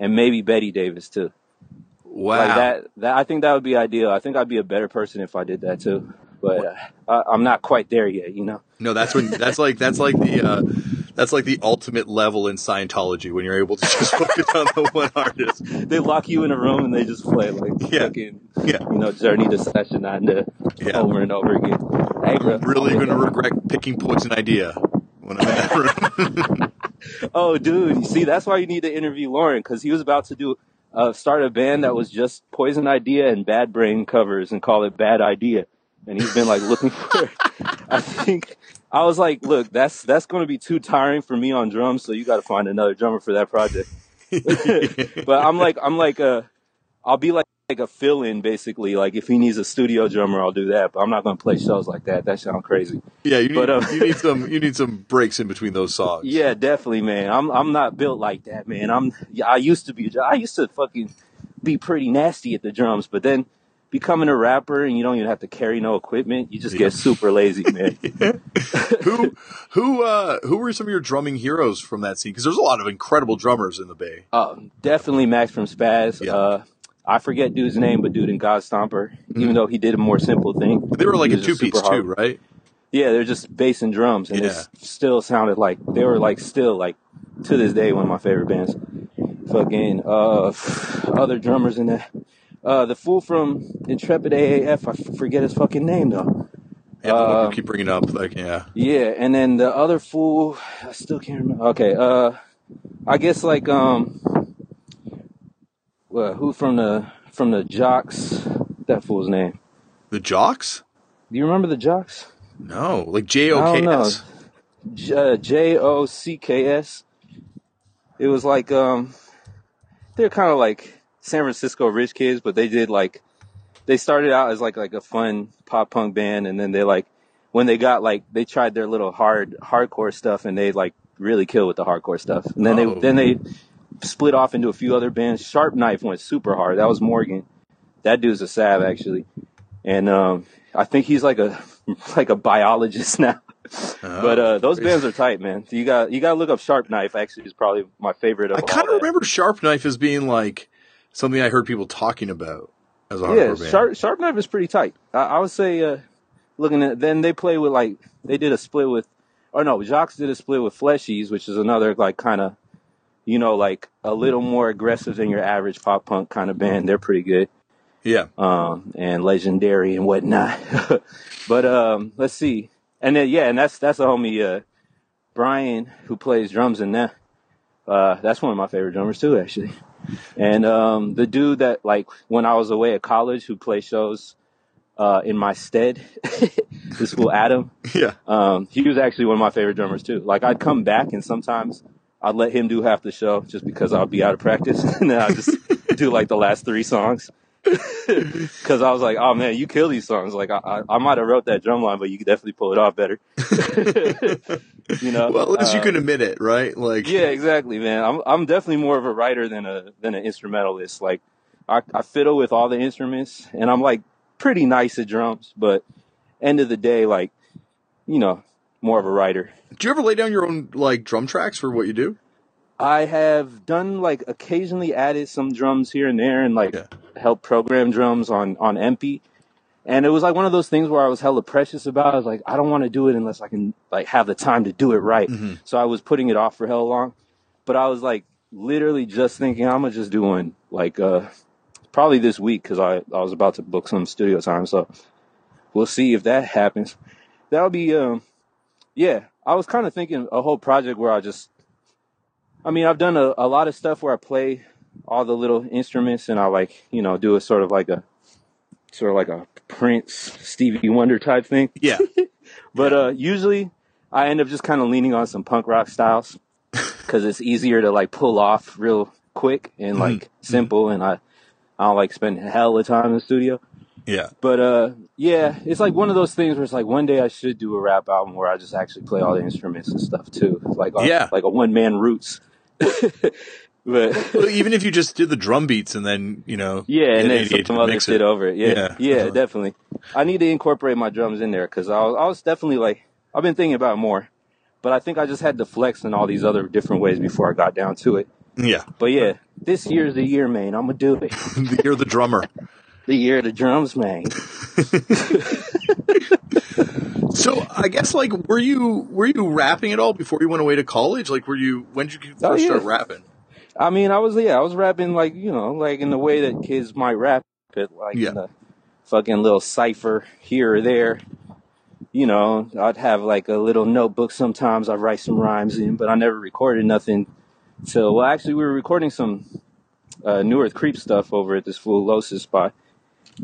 and maybe Betty Davis too. Wow. Like that I think that would be ideal. I think I'd be a better person if I did that too. But I'm not quite there yet, you know. No, that's like the ultimate level in Scientology, when you're able to just focus on the one artist. They lock you in a room and they just play like you know, Journey to Session over and over again. I'm really going to regret picking Poison Idea when I'm in that room. Oh, dude, you see, that's why you need to interview Lauren, because he was about to start a band that was just Poison Idea and Bad Brain covers and call it Bad Idea. And he's been like looking for it. I was like, look, that's going to be too tiring for me on drums, so you got to find another drummer for that project. But I'll be like a fill-in, basically. Like, if he needs a studio drummer, I'll do that. But I'm not going to play shows like that. That sounds crazy. Yeah, you need some breaks in between those songs. Yeah, definitely, man. I'm not built like that, man. I used to fucking be pretty nasty at the drums, but then becoming a rapper and you don't even have to carry no equipment, you just get super lazy, man. Who were some of your drumming heroes from that scene? Because there's a lot of incredible drummers in the Bay. Definitely Max from Spazz. Yeah. I forget dude's name, but dude in God Stomper, even though he did a more simple thing. But they were like a two-piece too, right? Yeah, they're just bass and drums, and it still sounded like they were like still like to this day one of my favorite bands. Fucking other drummers in that. The fool from Intrepid AAF, I forget his fucking name, though. Yeah, I keep bringing it up, like, yeah. Yeah, and then the other fool, I still can't remember. Okay, I guess, like, who from the Jocks, that fool's name? The Jocks? Do you remember the Jocks? No, like Jocks. Jocks. It was like, they're kind of like San Francisco rich kids, but they did like, they started out as like a fun pop punk band, and then they like, when they got like, they tried their little hardcore stuff, and they like really killed with the hardcore stuff, and then they split off into a few other bands. Sharp Knife went super hard. That was Morgan. That dude's a sav actually, and I think he's like a biologist now. But those bands are tight, man. So you got to look up Sharp Knife. Actually, is probably my favorite. I kind of remember Sharp Knife as being like something I heard people talking about as a hardcore band. Sharp Knife is pretty tight. I would say, looking at, then they play with like, they did a split with, or no, Jocks did a split with Fleshies, which is another like kind of, you know, like a little more aggressive than your average pop punk kind of band. They're pretty good. Yeah. And Legendary and whatnot. But let's see. And then, yeah, and that's the homie, Brian, who plays drums in that. That's one of my favorite drummers too, actually. And, the dude that, like, when I was away at college, who played shows, in my stead, this fool Adam. Yeah. He was actually one of my favorite drummers too. Like, I'd come back and sometimes I'd let him do half the show just because I'd be out of practice. And then I'd just do like the last three songs. Cause I was like, oh man, you kill these songs. Like, I might have wrote that drum line, but you could definitely pull it off better. You know? Well, at least you can admit it, right? Like, yeah, exactly, man. I'm definitely more of a writer than an instrumentalist. Like, I fiddle with all the instruments, and I'm like pretty nice at drums, but end of the day, like, you know, more of a writer. Do you ever lay down your own, like, drum tracks for what you do? I have done, like, occasionally added some drums here and there and, like, helped program drums on MP. And it was, like, one of those things where I was hella precious about it. I was like, I don't want to do it unless I can, like, have the time to do it right. Mm-hmm. So I was putting it off for hella long. But I was, like, literally just thinking, I'm going to just do one, like, probably this week, because I was about to book some studio time. So we'll see if that happens. That'll be, yeah, I was kind of thinking a whole project where I've done a lot of stuff where I play all the little instruments, and I, like, you know, do a sort of like a Prince, Stevie Wonder type thing. Yeah. But usually I end up just kind of leaning on some punk rock styles because it's easier to, like, pull off real quick and, like, simple, and I don't like spending hell of time in the studio. Yeah. But yeah, it's like one of those things where it's like one day I should do a rap album where I just actually play all the instruments and stuff too. Like, like a one-man Roots. But well, even if you just did the drum beats and then, you know, and then some other shit over it. Yeah, definitely. I need to incorporate my drums in there because I was definitely, like, I've been thinking about it more, but I think I just had to flex in all these other different ways before I got down to it. Yeah. But yeah, this year's the year, man. I'm going to do it. The year of the drummer. The year of the drums, man. So I guess, like, were you rapping at all before you went away to college? Like, when did you first start rapping? I mean, I was rapping, like, you know, like in the way that kids might rap it, like in the fucking little cipher here or there. You know, I'd have like a little notebook sometimes. I'd write some rhymes in, but I never recorded nothing. So, well, actually, we were recording some New Earth Creep stuff over at this fool Losis spot.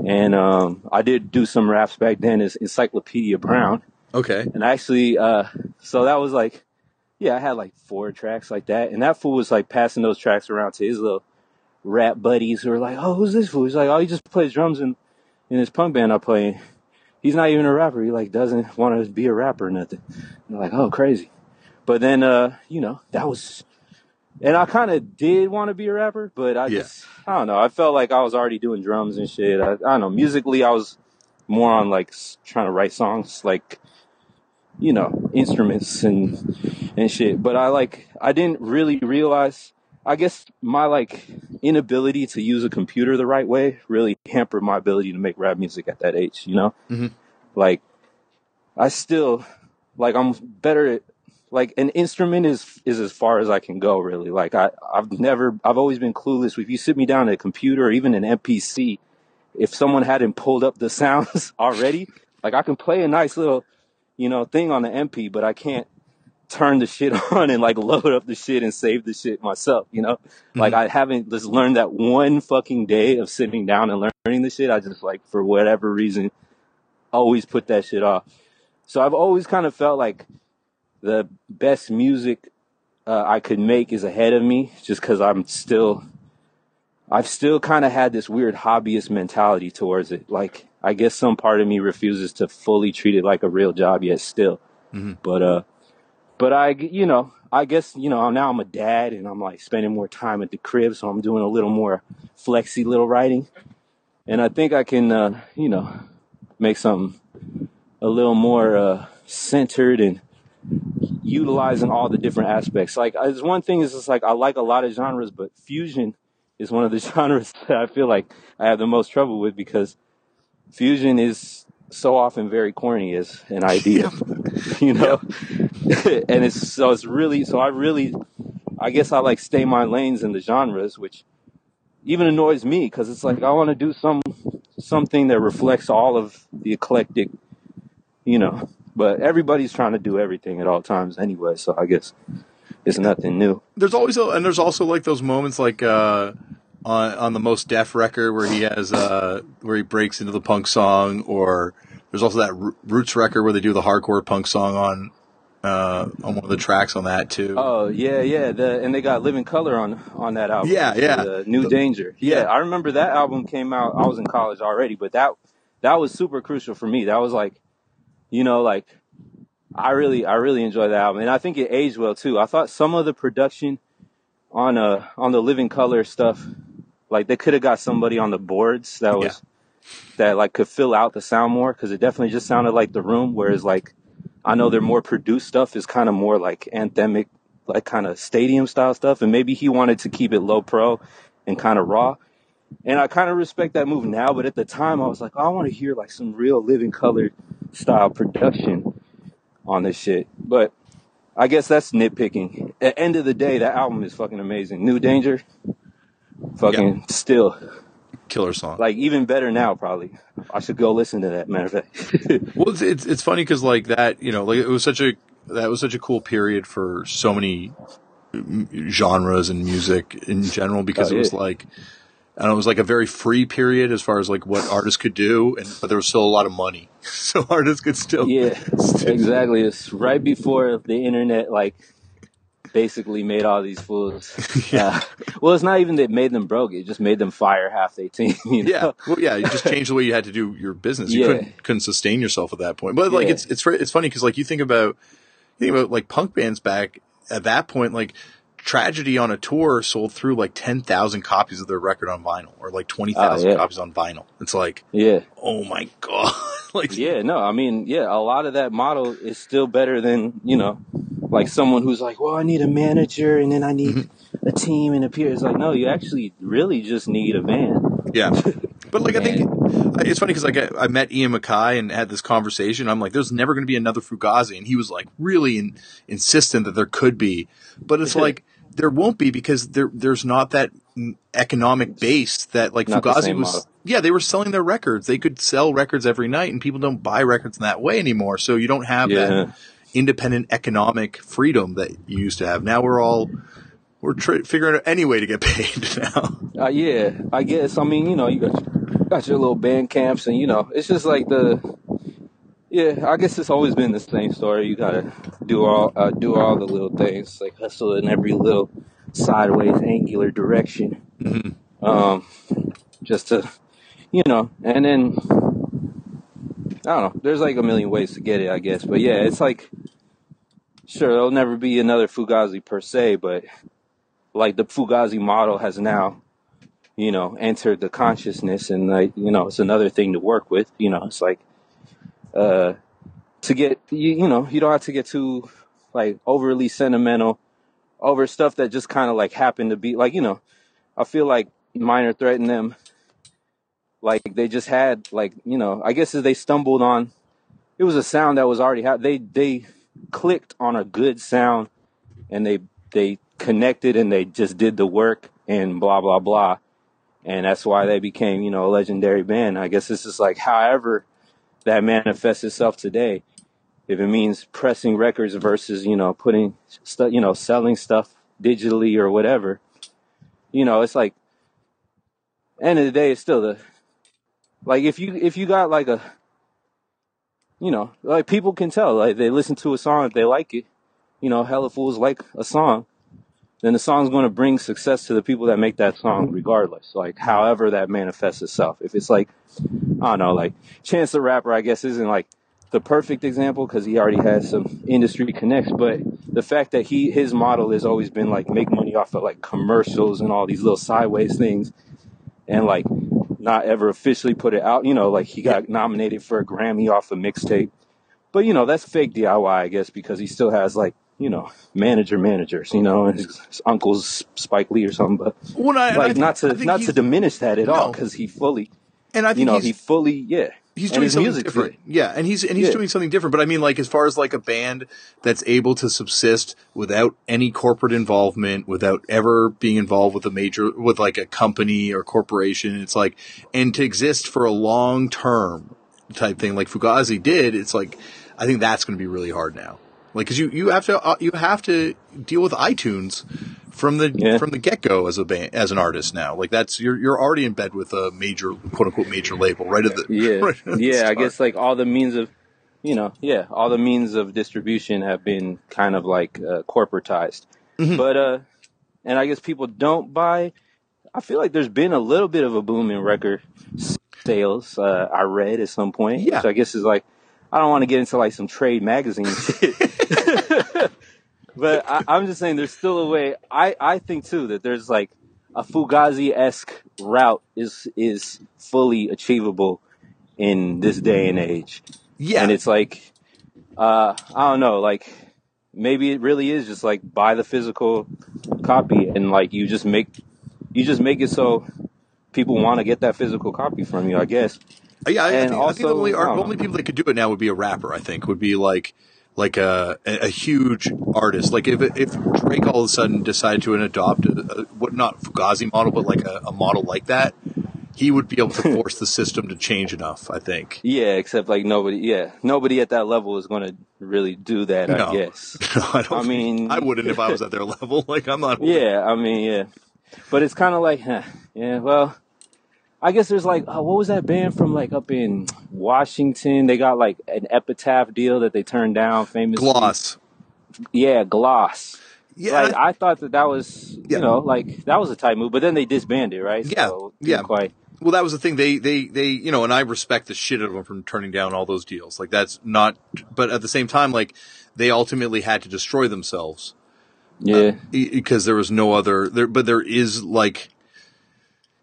And I did do some raps back then as Encyclopedia Brown. Okay. And actually, so that was like, I had like 4 tracks like that. And that fool was like passing those tracks around to his little rap buddies who were like, oh, who's this fool? He's like, oh, he just plays drums in his punk band I play in. He's not even a rapper. He, like, doesn't want to be a rapper or nothing. And I'm like, oh, crazy. But then, you know, that was... And I kind of did want to be a rapper, but I just, I don't know. I felt like I was already doing drums and shit. I don't know. Musically, I was more on, like, trying to write songs, like, you know, instruments and shit. But I didn't really realize, I guess my, like, inability to use a computer the right way really hampered my ability to make rap music at that age, you know? Mm-hmm. Like, I still, like, I'm better at, like, an instrument is as far as I can go, really. Like, I've always been clueless. If you sit me down at a computer or even an MPC, if someone hadn't pulled up the sounds already, like, I can play a nice little, you know, thing on the MP, but I can't turn the shit on and, like, load up the shit and save the shit myself, you know? Mm-hmm. Like, I haven't just learned that one fucking day of sitting down and learning the shit. I just, like, for whatever reason, always put that shit off. So I've always kind of felt like the best music I could make is ahead of me, just because I've still kind of had this weird hobbyist mentality towards it. Like, I guess some part of me refuses to fully treat it like a real job yet still. Mm-hmm. But I, you know, I guess, you know, now I'm a dad and I'm, like, spending more time at the crib. So I'm doing a little more flexy little writing. And I think I can, you know, make something a little more centered and utilizing all the different aspects. Like, it's one thing is just, like, I like a lot of genres, but fusion is one of the genres that I feel like I have the most trouble with, because fusion is so often very corny as an idea, you know? And I like stay my lanes in the genres, which even annoys me, because it's like I want to do something that reflects all of the eclectic, you know, But everybody's trying to do everything at all times anyway, so I guess it's nothing new. There's always and there's also like those moments like on the Most Def record where he has where he breaks into the punk song, or there's also that Roots record where they do the hardcore punk song on one of the tracks on that too. Oh yeah, yeah. And they got Living Color on that album. Yeah, yeah. New Danger. Yeah, I remember that album came out. I was in college already, but that was super crucial for me. That was like, you know, like I really enjoyed that album, and I think it aged well too. I thought some of the production on the Living Color stuff, like they could have got somebody on the boards that was that like could fill out the sound more, because it definitely just sounded like The Room, whereas like, I know their more produced stuff is kind of more like anthemic, like kind of stadium style stuff. And maybe he wanted to keep it low pro and kind of raw. And I kind of respect that move now. But at the time, I was like, I want to hear like some real Living Color style production on this shit. But I guess that's nitpicking. At the end of the day, that album is fucking amazing. New Danger, fucking still. Killer song. Like, even better now, probably. I should go listen to that, matter of fact. Well, it's funny because, like, that, you know, like, that was such a cool period for so many genres and music in general, because it was like, and it was like a very free period as far as like what artists could do, but there was still a lot of money. So artists could still. Yeah, exactly. It's right before the internet, like, basically made all these fools. Well, it's not even that made them broke. It just made them fire half their team. You know? Yeah. Well, yeah. You just changed the way you had to do your business. You couldn't sustain yourself at that point. But like, it's funny because like you think about like punk bands back at that point, like Tragedy on a tour sold through like 10,000 copies of their record on vinyl, or like 20,000 copies on vinyl. It's like, oh my god. Like, a lot of that model is still better than, you know, like someone who's like, well, I need a manager and then I need a team and a peer. It's like, no, you actually really just need a band. Yeah. But like, I think it's funny because like I met Ian Mackay and had this conversation. I'm like, there's never going to be another Fugazi. And he was like really insistent that there could be. But it's like, there won't be, because there's not that economic base that like not Fugazi was. Model. Yeah, they were selling their records. They could sell records every night and people don't buy records in that way anymore. So you don't have that independent economic freedom that you used to have. Now we're figuring out any way to get paid now. I guess. I mean, you know, you got your little band camps and, you know, it's just like I guess it's always been the same story. You got to do all the little things, like hustle in every little sideways angular direction. Mm-hmm. Just to, you know, and then, I don't know. There's like a million ways to get it, I guess. But yeah, it's like, sure, there'll never be another Fugazi per se, but like the Fugazi model has now, you know, entered the consciousness, and like, you know, it's another thing to work with. You know, it's like to get, you know, you don't have to get too like overly sentimental over stuff that just kind of like happened to be like, you know, I feel like Minor Threat and them, like they just had like, you know, I guess as they stumbled on, it was a sound that was already they clicked on a good sound, and they connected and they just did the work and blah blah blah, and that's why they became, you know, a legendary band. I guess this is like however that manifests itself today, if it means pressing records versus, you know, putting stuff, you know, selling stuff digitally or whatever, you know, it's like end of the day, it's still the. Like, if you got, like, a, you know, like, people can tell. Like, they listen to a song, if they like it, you know, hella fools like a song, then the song's going to bring success to the people that make that song regardless. Like, however that manifests itself. If it's, like, I don't know, like, Chance the Rapper, I guess, isn't, like, the perfect example because he already has some industry connects. But the fact that his model has always been, like, make money off of, like, commercials and all these little sideways things and, like, not ever officially put it out, you know, like he got nominated for a Grammy off a mixtape, but you know, that's fake DIY, I guess, because he still has like, you know, managers, you know, and his uncle's Spike Lee or something, but well, not to diminish that at all. Cause he fully, and I think, you know, he's doing something different. Yeah. And he's doing something different. But I mean, like, as far as like a band that's able to subsist without any corporate involvement, without ever being involved with with like a company or corporation, it's like, and to exist for a long term type thing like Fugazi did, it's like, I think that's going to be really hard now. Like, because you have to deal with iTunes from the get go as an artist now. Like, that's you're already in bed with a major, quote unquote, major label right at the start. I guess like all the means of distribution have been kind of like corporatized. Mm-hmm. But and I guess people don't buy. I feel like there's been a little bit of a boom in record sales. I read at some point, which I guess is like. I don't want to get into like some trade magazine shit, but I'm just saying there's still a way. I think too that there's like a Fugazi-esque route is fully achievable in this day and age. Yeah, and it's like I don't know, like maybe it really is just like buy the physical copy and like you just make it so people want to get that physical copy from you, I guess. Yeah, I think the only people that could do it now would be a rapper. I think would be like a huge artist. Like if Drake all of a sudden decided to adopt not Fugazi model, but like a model like that, he would be able to force the system to change enough. I think. Yeah, except like nobody at that level is going to really do that. No. I guess. No, I mean, I wouldn't if I was at their level. Like I'm not. Yeah, I mean, yeah, but it's kind of like, well. I guess there's like, what was that band from like up in Washington? They got like an Epitaph deal that they turned down famously. Gloss. Yeah, Gloss. Yeah. Like, I thought that was, that was a tight move, but then they disbanded, right? Yeah. So, yeah. Quite. Well, that was the thing. They, and I respect the shit out of them from turning down all those deals. Like that's not, but at the same time, like they ultimately had to destroy themselves. Yeah. Because there was no other, but there is like,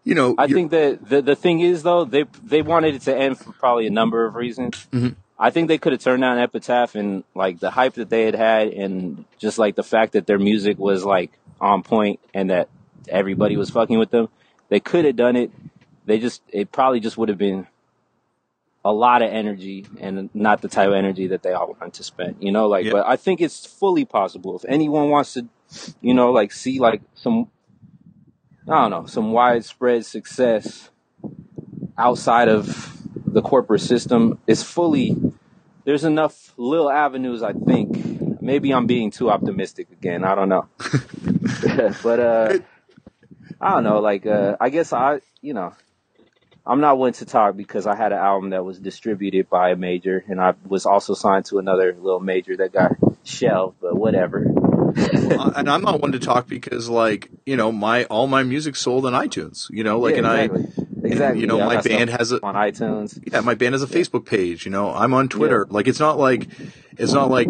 I think that the thing is, though, they wanted it to end for probably a number of reasons. Mm-hmm. I think they could have turned down Epitaph and, like, the hype that they had and just, like, the fact that their music was, like, on point and that everybody was fucking with them. They could have done it. It probably just would have been a lot of energy and not the type of energy that they all wanted to spend, But I think it's fully possible. If anyone wants to, see, like, some... I don't know, some widespread success outside of the corporate system is fully, there's enough little avenues, I think. Maybe I'm being too optimistic again. I don't know. But, I don't know. Like, I guess I'm not one to talk because I had an album that was distributed by a major and I was also signed to another little major that got shelved, but whatever. And I'm not one to talk because, like, all my music sold on iTunes. My band has on iTunes. Yeah, my band has a Facebook page. I'm on Twitter. Yeah. Like, it's not like like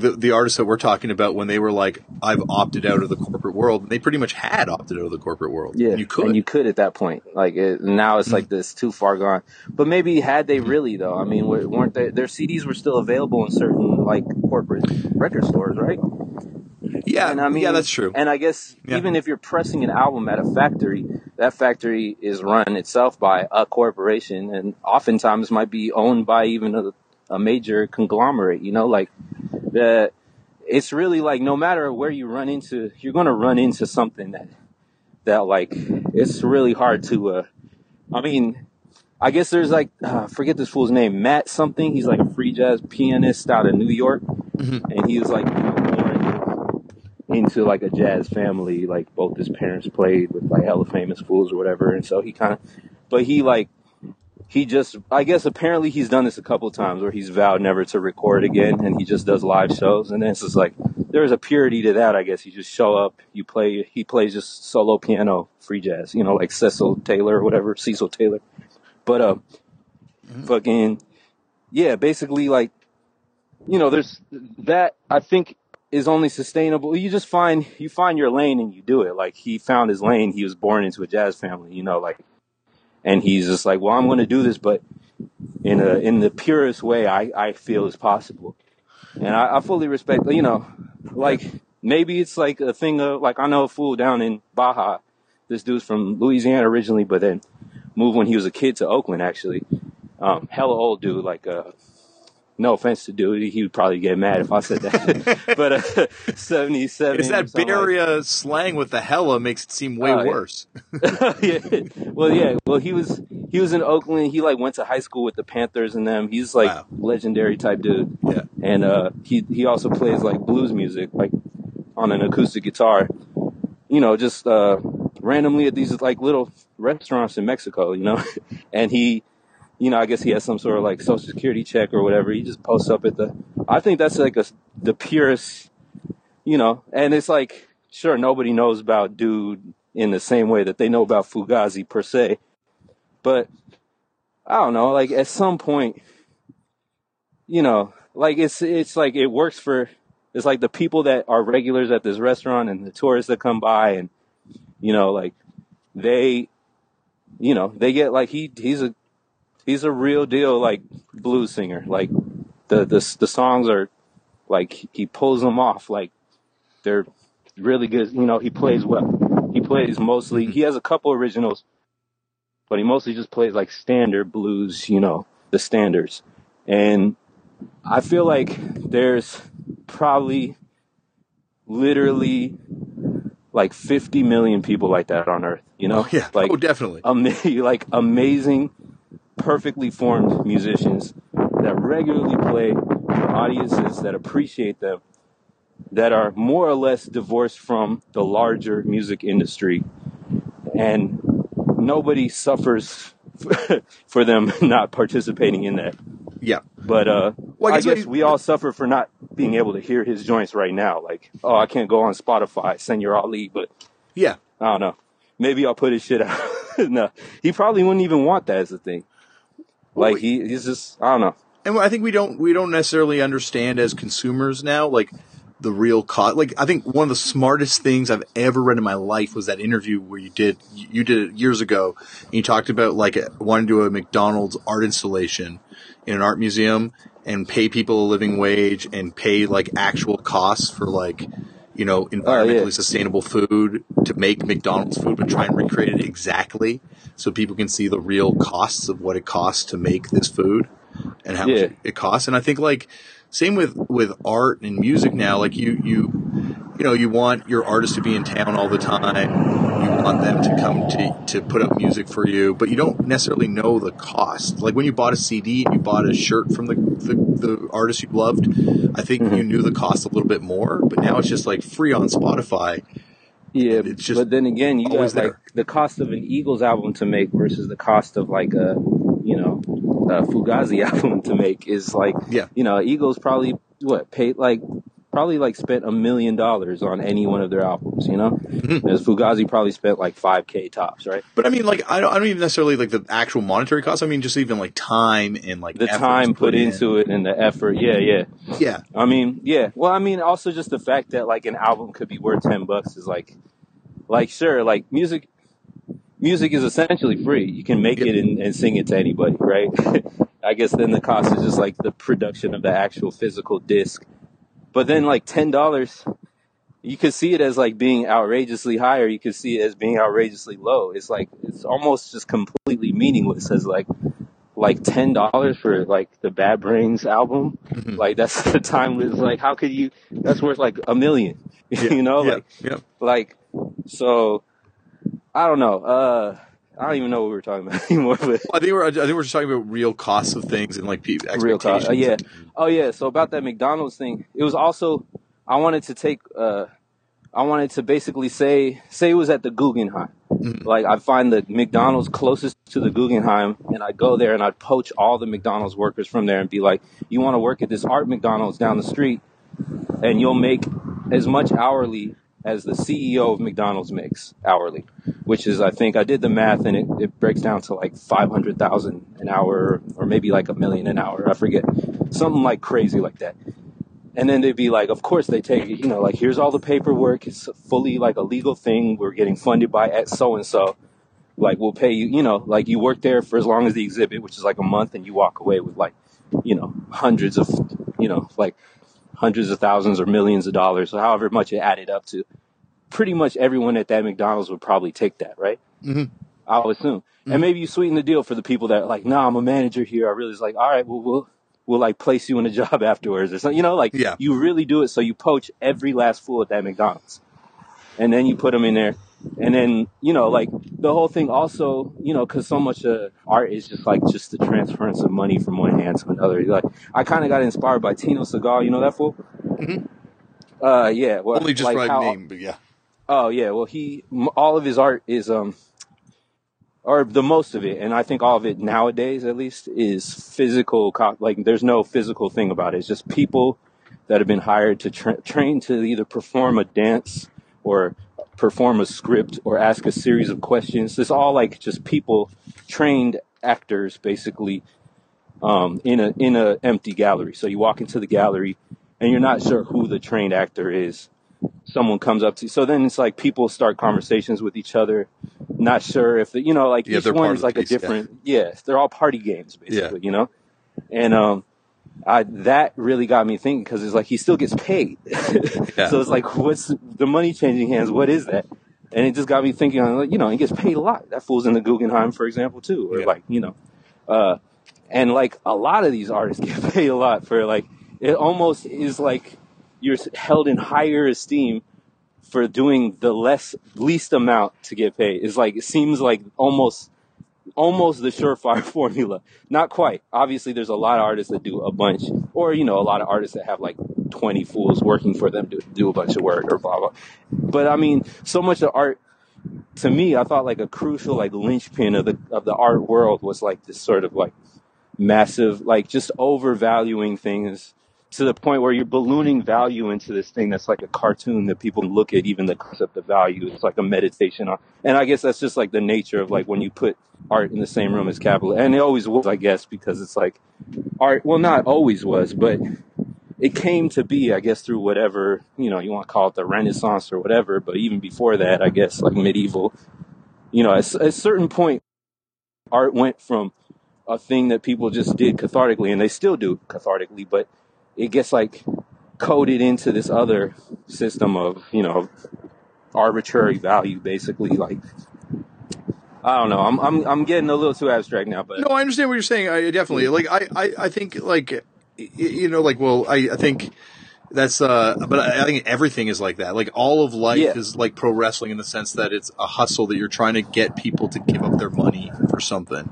the artists that we're talking about when they were like, I've opted out of the corporate world. And they pretty much had opted out of the corporate world. Yeah, and you could at that point. Like now, it's like this too far gone. But maybe had they really though? I mean, weren't they, their CDs were still available in certain like corporate record stores, right? Yeah, and I mean, yeah, that's true. And I guess even if you're pressing an album at a factory, that factory is run itself by a corporation, and oftentimes might be owned by even a major conglomerate. It's really like no matter where you run into, you're going to run into something that like it's really hard to. I guess there's like forget this fool's name, Matt something. He's like a free jazz pianist out of New York, and he was like born into like a jazz family. Like both his parents played with like hella famous fools or whatever, and so he kind of, but he like. He just, I guess apparently he's done this a couple of times where he's vowed never to record again and he just does live shows. And then it's just like, there's a purity to that, I guess. You just show up, he plays just solo piano, free jazz, like Cecil Taylor. But, basically like, there's that I think is only sustainable. You just find your lane and you do it. Like he found his lane. He was born into a jazz family, and he's just like, well, I'm going to do this, but in the purest way I feel is possible. And I fully respect, like maybe it's like a thing of like, I know a fool down in Baja. This dude's from Louisiana originally, but then moved when he was a kid to Oakland, actually. Hella old dude, like, no offense to dude, he would probably get mad if I said that. But 77. It's that Bay Area slang with the hella makes it seem way worse. Yeah. Well, he was He was in Oakland. He like went to high school with the Panthers and them. He's like legendary type dude. Yeah. And he also plays like blues music, like on an acoustic guitar. You know, just randomly at these like little restaurants in Mexico, you know. And he, you know, I guess he has some sort of like social security check or whatever. He just posts up at the. I think that's like the purest, you know. And it's like, sure, nobody knows about Dude in the same way that they know about Fugazi per se. But I don't know, like at some point, you know, like it's like it works for, it's like the people that are regulars at this restaurant and the tourists that come by and, you know, like they, you know, they get like, he's a real deal, like blues singer. Like the songs are like, he pulls them off. Like they're really good. You know, he plays well. He plays mostly, he has a couple originals, but he mostly just plays like standard blues, you know, the standards. And I feel like there's probably literally like 50 million people like that on earth, you know? Oh, yeah. Like, oh, definitely. Like amazing, perfectly formed musicians that regularly play for audiences that appreciate them, that are more or less divorced from the larger music industry. And nobody suffers for them not participating in that. Yeah. But well, I guess we all suffer for not being able to hear his joints right now. Like, oh, I can't go on Spotify, Senor Ali, but yeah, I don't know. Maybe I'll put his shit out. No, he probably wouldn't even want that as a thing. Like, he's just, I don't know. And I think we don't necessarily understand as consumers now, like, the real cost. Like, I think one of the smartest things I've ever read in my life was that interview where you did it years ago, and you talked about like wanting to do a McDonald's art installation in an art museum and pay people a living wage and pay like actual costs for like, you know, environmentally sustainable food to make McDonald's food, but try and recreate it exactly so people can see the real costs of what it costs to make this food and how much it costs. And I think like, same with art and music now. Like you know, you want your artists to be in town all the time. You want them to come to put up music for you, but you don't necessarily know the cost. Like when you bought a CD and you bought a shirt from the artist you loved, I think you knew the cost a little bit more. But now it's just like free on Spotify. Yeah, it's just, but then again, you got like the cost of an Eagles album to make versus the cost of like a, you know, Fugazi album to make is like, you know, Eagles probably spent $1 million on any one of their albums, you know, whereas Fugazi probably spent like $5,000 tops, right? But I mean, like, I don't even necessarily like the actual monetary cost. I mean, just even like time and like the time put into it and the effort. Yeah. I mean, yeah. Well, I mean, also just the fact that like an album could be worth $10 is like sure, like music. Music is essentially free. You can make it and sing it to anybody, right? I guess then the cost is just like the production of the actual physical disc. But then like $10, you could see it as like being outrageously high, or you could see it as being outrageously low. It's like, it's almost just completely meaningless as like $10 for like the Bad Brains album. Like that's the timeless, like how could you, that's worth like $1 million, you know? Like, so I don't know. I don't even know what we were talking about anymore. But well, I think we're just talking about real costs of things and like people expectations. Yeah. Oh yeah. So about that McDonald's thing, it was also I wanted to basically say it was at the Guggenheim. Like I'd find the McDonald's closest to the Guggenheim, and I'd go there and I'd poach all the McDonald's workers from there and be like, "You want to work at this art McDonald's down the street, and you'll make as much hourly as the CEO of McDonald's makes hourly," which is, I think I did the math and it breaks down to like 500,000 an hour, or maybe like $1 million an hour. I forget, something like crazy like that. And then they'd be like, of course they take it, you know, like here's all the paperwork. It's fully like a legal thing. We're getting funded by at so-and-so, like we'll pay you, you know, like you work there for as long as the exhibit, which is like a month, and you walk away with like, you know, hundreds of, you know, like hundreds of thousands or millions of dollars, or however much it added up to. Pretty much everyone at that McDonald's would probably take that, right? I would assume. And maybe you sweeten the deal for the people that are like, nah, I'm a manager here. I really is like, all right, well, we'll like place you in a job afterwards or something. You know, like you really do it. So you poach every last fool at that McDonald's, and then you put them in there And then, you know, like the whole thing also, you know, because so much art is just like just the transference of money from one hand to another. Like I kind of got inspired by Tino Segal. You know that fool? Mm-hmm. Yeah. Well, only just like by name, but yeah. Oh yeah. Well, all of his art is or the most of it, and I think all of it nowadays, at least, is physical. Like there's no physical thing about it. It's just people that have been hired to train to either perform a dance or perform a script or ask a series of questions. It's all like just people, trained actors, basically, in a empty gallery. So you walk into the gallery and you're not sure who the trained actor is. Someone comes up to you. So then it's like people start conversations with each other. Not sure if you know, like each one is like a different. Yeah, they're all party games, basically, you know? And, that really got me thinking, because it's like he still gets paid. So it's like, what's the money changing hands? What is that? And it just got me thinking, you know, he gets paid a lot. That fool's in the Guggenheim, for example, too. Or like, you know, and like a lot of these artists get paid a lot for, like, it almost is like you're held in higher esteem for doing the least amount to get paid. It's like, it seems like almost the surefire formula. Not quite. Obviously, there's a lot of artists that do a bunch, or, you know, a lot of artists that have like 20 fools working for them to do a bunch of work or blah, blah. But I mean, so much of art, to me, I thought like a crucial, like linchpin of the art world was like this sort of like massive, like just overvaluing things to the point where you're ballooning value into this thing that's like a cartoon that people look at, even the concept of value. It's like a meditation on. And I guess that's just like the nature of like when you put art in the same room as capitalism. And it always was, I guess, because it's like art, well, not always was, but it came to be, I guess, through whatever, you know, you want to call it the Renaissance or whatever. But even before that, I guess, like medieval, you know, at a certain point, art went from a thing that people just did cathartically, and they still do cathartically, but it gets like coded into this other system of, you know, arbitrary value, basically. Like, I don't know. I'm getting a little too abstract now, but no, I understand what you're saying. I definitely, like, I think, like, you know, like, well, I think that's, but I think everything is like that. Like all of life is like pro wrestling in the sense that it's a hustle that you're trying to get people to give up their money for something.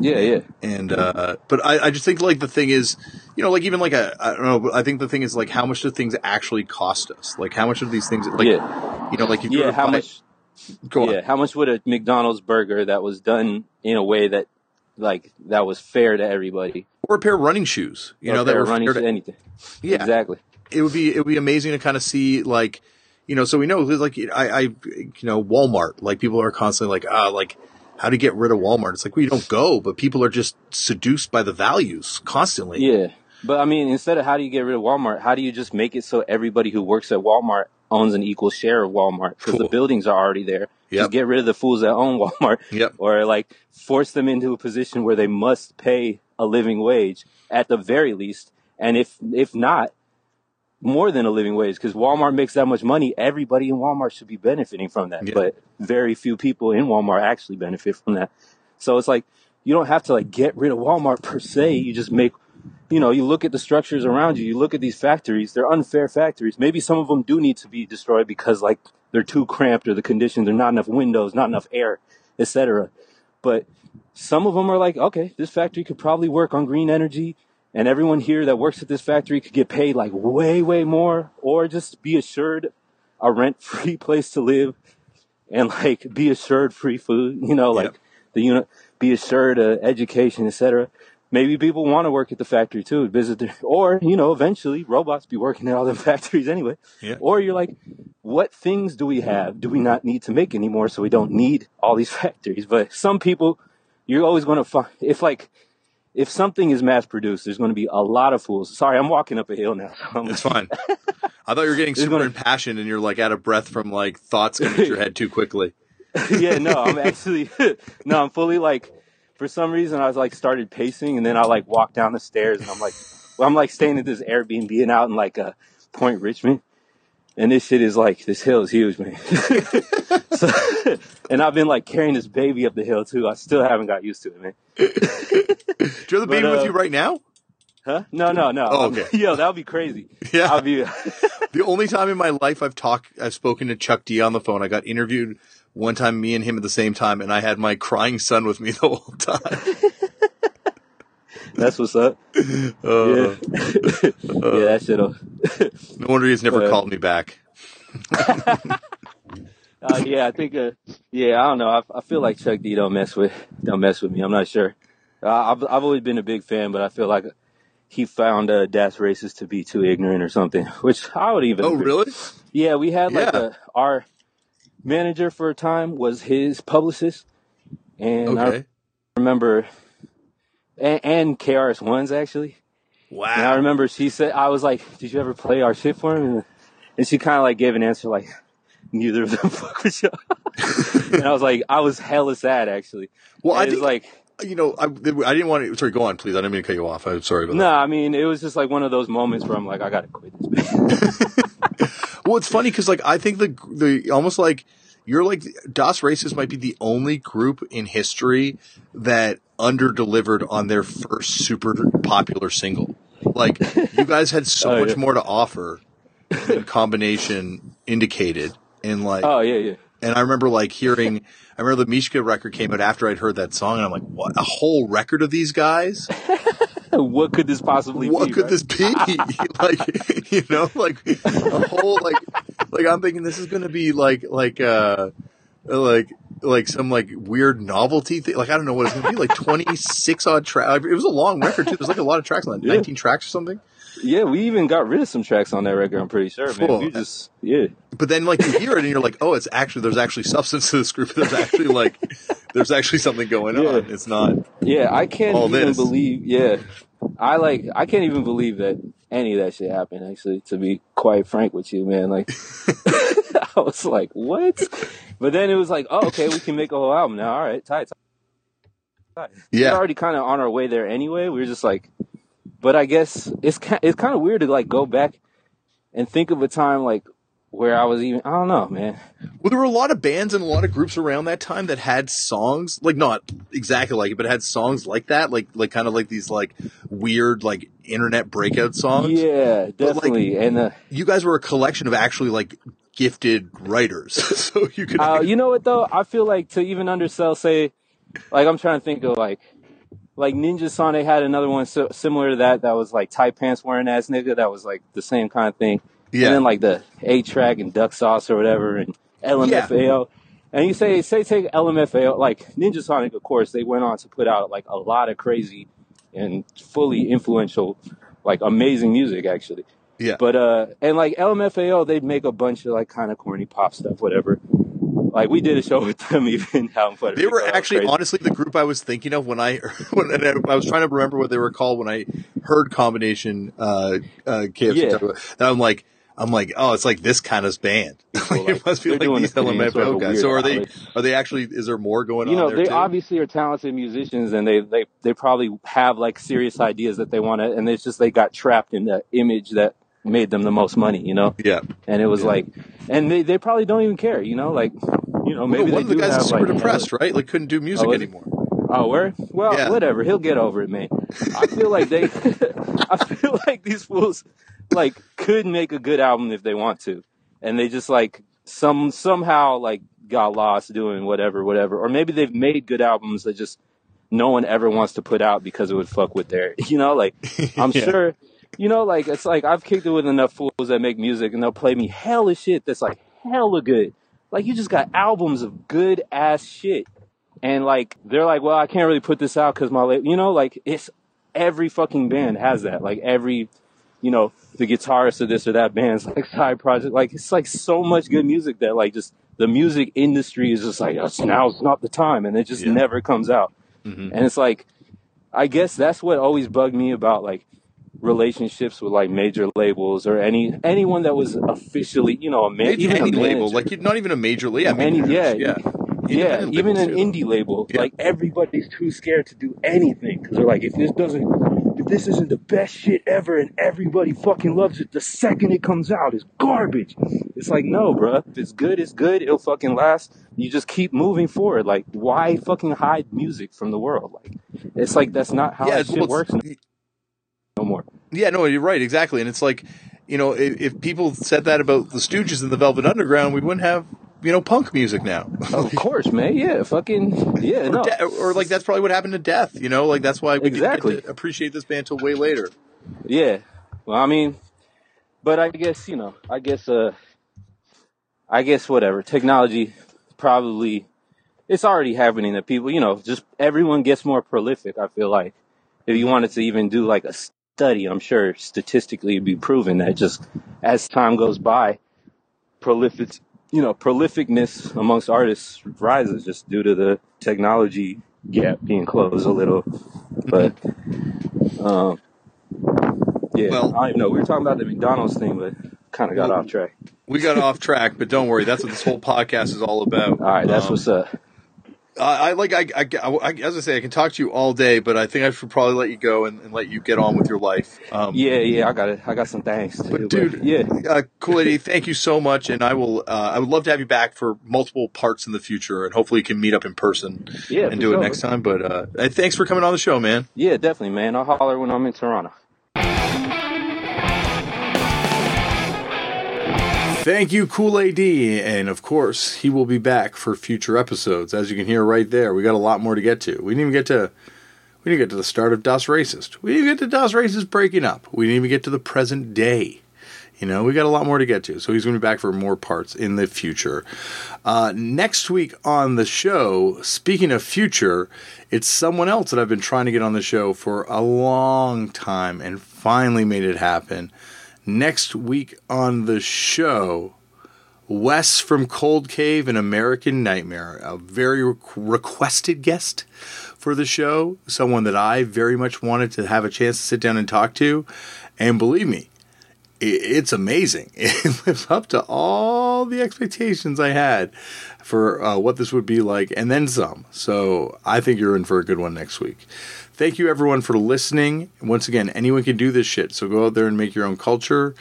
Yeah, yeah. And, but I just think like the thing is, you know, like even like I don't know, but I think the thing is like how much do things actually cost us? Like how much of these things, like, you know, like, if you how much, go on. Yeah, how much would a McDonald's burger that was done in a way that, like, that was fair to everybody? Or a pair of running shoes, you know, that were running fair to anything. Yeah, exactly. It would be amazing to kind of see, like, you know, so we know, like, I, you know, Walmart, like people are constantly like, like, how do you get rid of Walmart? It's like, well, you don't go, but people are just seduced by the values constantly. Yeah. But I mean, instead of how do you get rid of Walmart, how do you just make it so everybody who works at Walmart owns an equal share of Walmart? Because the buildings are already there. Just get rid of the fools that own Walmart. Or like force them into a position where they must pay a living wage at the very least. And if not, more than a living wage, because Walmart makes that much money. Everybody in Walmart should be benefiting from that, but very few people in Walmart actually benefit from that. So it's like, you don't have to like get rid of Walmart per se. You just make, you know, you look at the structures around you, you look at these factories, they're unfair factories. Maybe some of them do need to be destroyed because like they're too cramped or the conditions, there's not enough windows, not enough air, etc. But some of them are like, okay, this factory could probably work on green energy. And everyone here that works at this factory could get paid like way, way more, or just be assured a rent-free place to live and like be assured free food, you know, like the unit, be assured education, etc. Maybe people want to work at the factory too, visit there, or, you know, eventually robots be working at all the factories anyway. Yeah. Or you're like, what things do we have? Do we not need to make anymore? So we don't need all these factories. But some people, you're always going to find, if something is mass-produced, there's going to be a lot of fools. Sorry, I'm walking up a hill now. It's fine. I thought you were getting super impassioned and you're like out of breath from like thoughts coming to your head too quickly. I'm fully like, for some reason I was like started pacing and then I like walked down the stairs and I'm like, well, I'm like staying at this Airbnb and out in like Point Richmond. And this shit is like, this hill is huge, man. So, and I've been like carrying this baby up the hill too. I still haven't got used to it, man. Do you have the baby with you right now? Huh? No. Oh, okay. Yo, that would be crazy. Yeah. The only time in my life I've spoken to Chuck D on the phone. I got interviewed one time, me and him at the same time, and I had my crying son with me the whole time. That's what's up. Yeah, that shit'll. No wonder he's never called me back. Yeah, I think. Yeah, I don't know. I feel like Chuck D don't mess with me. I'm not sure. I've always been a big fan, but I feel like he found Das Racist to be too ignorant or something, which I would even. Oh, really? Yeah, we had like our manager for a time was his publicist, and I remember and KRS-One's actually. Wow. And I remember she said, I was like, "Did you ever play our shit for him?" And she kind of like gave an answer like, "Neither of them fuck with y'all." And I was like, I was hella sad actually. Well, and I think like. You know, I didn't want to... Sorry, go on, please. I didn't mean to cut you off. I'm sorry about that. No, I mean, it was just like one of those moments where I'm like, I got to quit this. Well, it's funny because, like, I think the almost like... You're like... Das Racist might be the only group in history that under-delivered on their first super popular single. Like, you guys had so much more to offer than Combination indicated. And, like... Oh, yeah. And I remember like hearing, I remember the Mishka record came out after I'd heard that song, and I'm like, what, a whole record of these guys? What could this possibly be? What could this be? Like, you know, like a whole, like I'm thinking this is going to be like some like weird novelty thing. Like, I don't know what it's going to be, like 26 odd tracks. It was a long record too. There's like a lot of tracks on that, 19 tracks or something. Yeah, we even got rid of some tracks on that record, I'm pretty sure, man. Cool. We just, But then, like, you hear it and you're like, oh, there's actually substance to this group. There's actually, like, something going on. It's not. Yeah, I can't even believe, I can't even believe that any of that shit happened, actually, to be quite frank with you, man. Like, I was like, what? But then it was like, oh, okay, we can make a whole album now. All right, tight. Yeah. We were already kind of on our way there anyway. We were just like, but I guess it's kind of weird to like go back and think of a time like where I was even, I don't know, man. Well, there were a lot of bands and a lot of groups around that time that had songs, like not exactly like it, but had songs like that, like kind of like these like weird like internet breakout songs. Yeah, definitely. But, like, and you guys were a collection of actually like gifted writers, so you could. You know what though? I feel like to even undersell, say, like I'm trying to think of like. Like Ninja Sonic had another one similar to that was like tight pants wearing ass nigga. That was like the same kind of thing. Yeah. And then like the A-Track and Duck Sauce or whatever and LMFAO. Yeah. And you say take LMFAO. Like Ninja Sonic, of course, they went on to put out like a lot of crazy and fully influential, like amazing music actually. Yeah. But, and like LMFAO, they'd make a bunch of like kind of corny pop stuff, whatever. Like, we did a show with them even out in Puerto Rico. They were actually, honestly, the group I was thinking of when I was trying to remember what they were called when I heard Combination KFC. Yeah. Talk about it. And I'm like, oh, it's like this kind of band. Like, well, like, it must be like these LMFAO sort of guys. So are they actually, is there more going on there too? You know, they obviously are talented musicians, and they probably have, like, serious ideas that they want to, and it's just they got trapped in the image that made them the most money, you know? Yeah. And it was like, and they probably don't even care, you know? Like, you know, maybe one of the guys is super depressed, right? Like, couldn't do music anymore. Oh, where? Well, whatever. He'll get over it, man. I feel like these fools, like, could make a good album if they want to, and they just like somehow like got lost doing whatever, or maybe they've made good albums that just no one ever wants to put out because it would fuck with their, you know, like I'm sure, you know, like it's like I've kicked it with enough fools that make music and they'll play me hella shit that's like hella good. Like, you just got albums of good-ass shit. And, like, they're like, well, I can't really put this out because my label... You know, like, it's... Every fucking band has that. Like, every... You know, the guitarist of this or that band's, like, side project. Like, it's, like, so much good music that, like, just... The music industry is just like, now's not the time. And it just never comes out. Mm-hmm. And it's, like... I guess that's what always bugged me about, like... relationships with like major labels or anyone that was officially, you know, even any label, like not even a major label. I mean, even an indie label. Yeah. Like everybody's too scared to do anything because they're like, if this isn't the best shit ever and everybody fucking loves it, the second it comes out, it's garbage. It's like, no, bro, if it's good, it'll fucking last. You just keep moving forward. Like, why fucking hide music from the world? Like, it's like that's not how that shit works. no more. Yeah, no, you're right, exactly. And it's like, you know, if people said that about the Stooges and the Velvet Underground, we wouldn't have, you know, punk music now. Of course, man. Yeah, fucking, yeah. Or like, that's probably what happened to Death, you know? Like, that's why we didn't get to appreciate this band till way later. Yeah. Well, I mean, but I guess, you know, I guess whatever. Technology probably, it's already happening that people, you know, just everyone gets more prolific, I feel like. If you wanted to even do like a study, I'm sure statistically it'd be proven that just as time goes by, prolificness amongst artists rises just due to the technology gap being closed a little. But, yeah, well, I don't even know. We were talking about the McDonald's thing, but kind of got off track. We got off track, but don't worry. That's what this whole podcast is all about. All right, that's what's up. As I say, I can talk to you all day, but I think I should probably let you go and let you get on with your life. I got some thanks. But dude, yeah, Kool A.D., thank you so much, and I would love to have you back for multiple parts in the future, and hopefully you can meet up in person and do it next time. But thanks for coming on the show, man. Yeah, definitely, man. I'll holler when I'm in Toronto. Thank you, Kool A.D., and of course, he will be back for future episodes. As you can hear right there, we got a lot more to get to. We didn't even get to the start of Das Racist. We didn't even get to Das Racist breaking up. We didn't even get to the present day. You know, we got a lot more to get to, so he's going to be back for more parts in the future. Next week on the show, speaking of future, it's someone else that I've been trying to get on the show for a long time and finally made it happen. Next week on the show, Wes from Cold Cave and American Nightmare, a very requested guest for the show, someone that I very much wanted to have a chance to sit down and talk to. And believe me, it's amazing. It lives up to all the expectations I had for what this would be like, and then some. So I think you're in for a good one next week. Thank you, everyone, for listening. Once again, anyone can do this shit, so go out there and make your own culture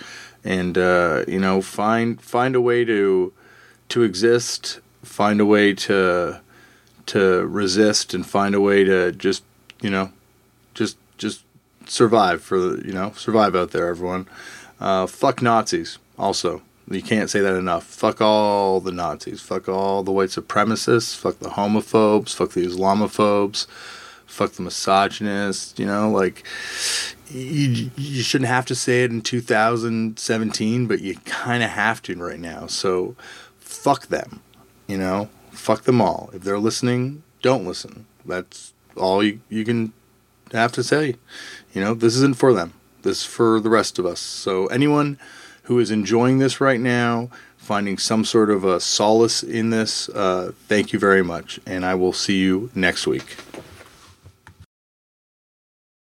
and, you know, find a way to exist, find a way to resist, and find a way to just, you know, just survive survive out there, everyone. Fuck Nazis, also. You can't say that enough. Fuck all the Nazis. Fuck all the white supremacists. Fuck the homophobes. Fuck the Islamophobes. Fuck the misogynist, you know, like, you shouldn't have to say it in 2017, but you kind of have to right now, so fuck them, you know, fuck them all. If they're listening, don't listen. That's all you can have to say, you know, this isn't for them, this is for the rest of us, so anyone who is enjoying this right now, finding some sort of a solace in this, thank you very much, and I will see you next week.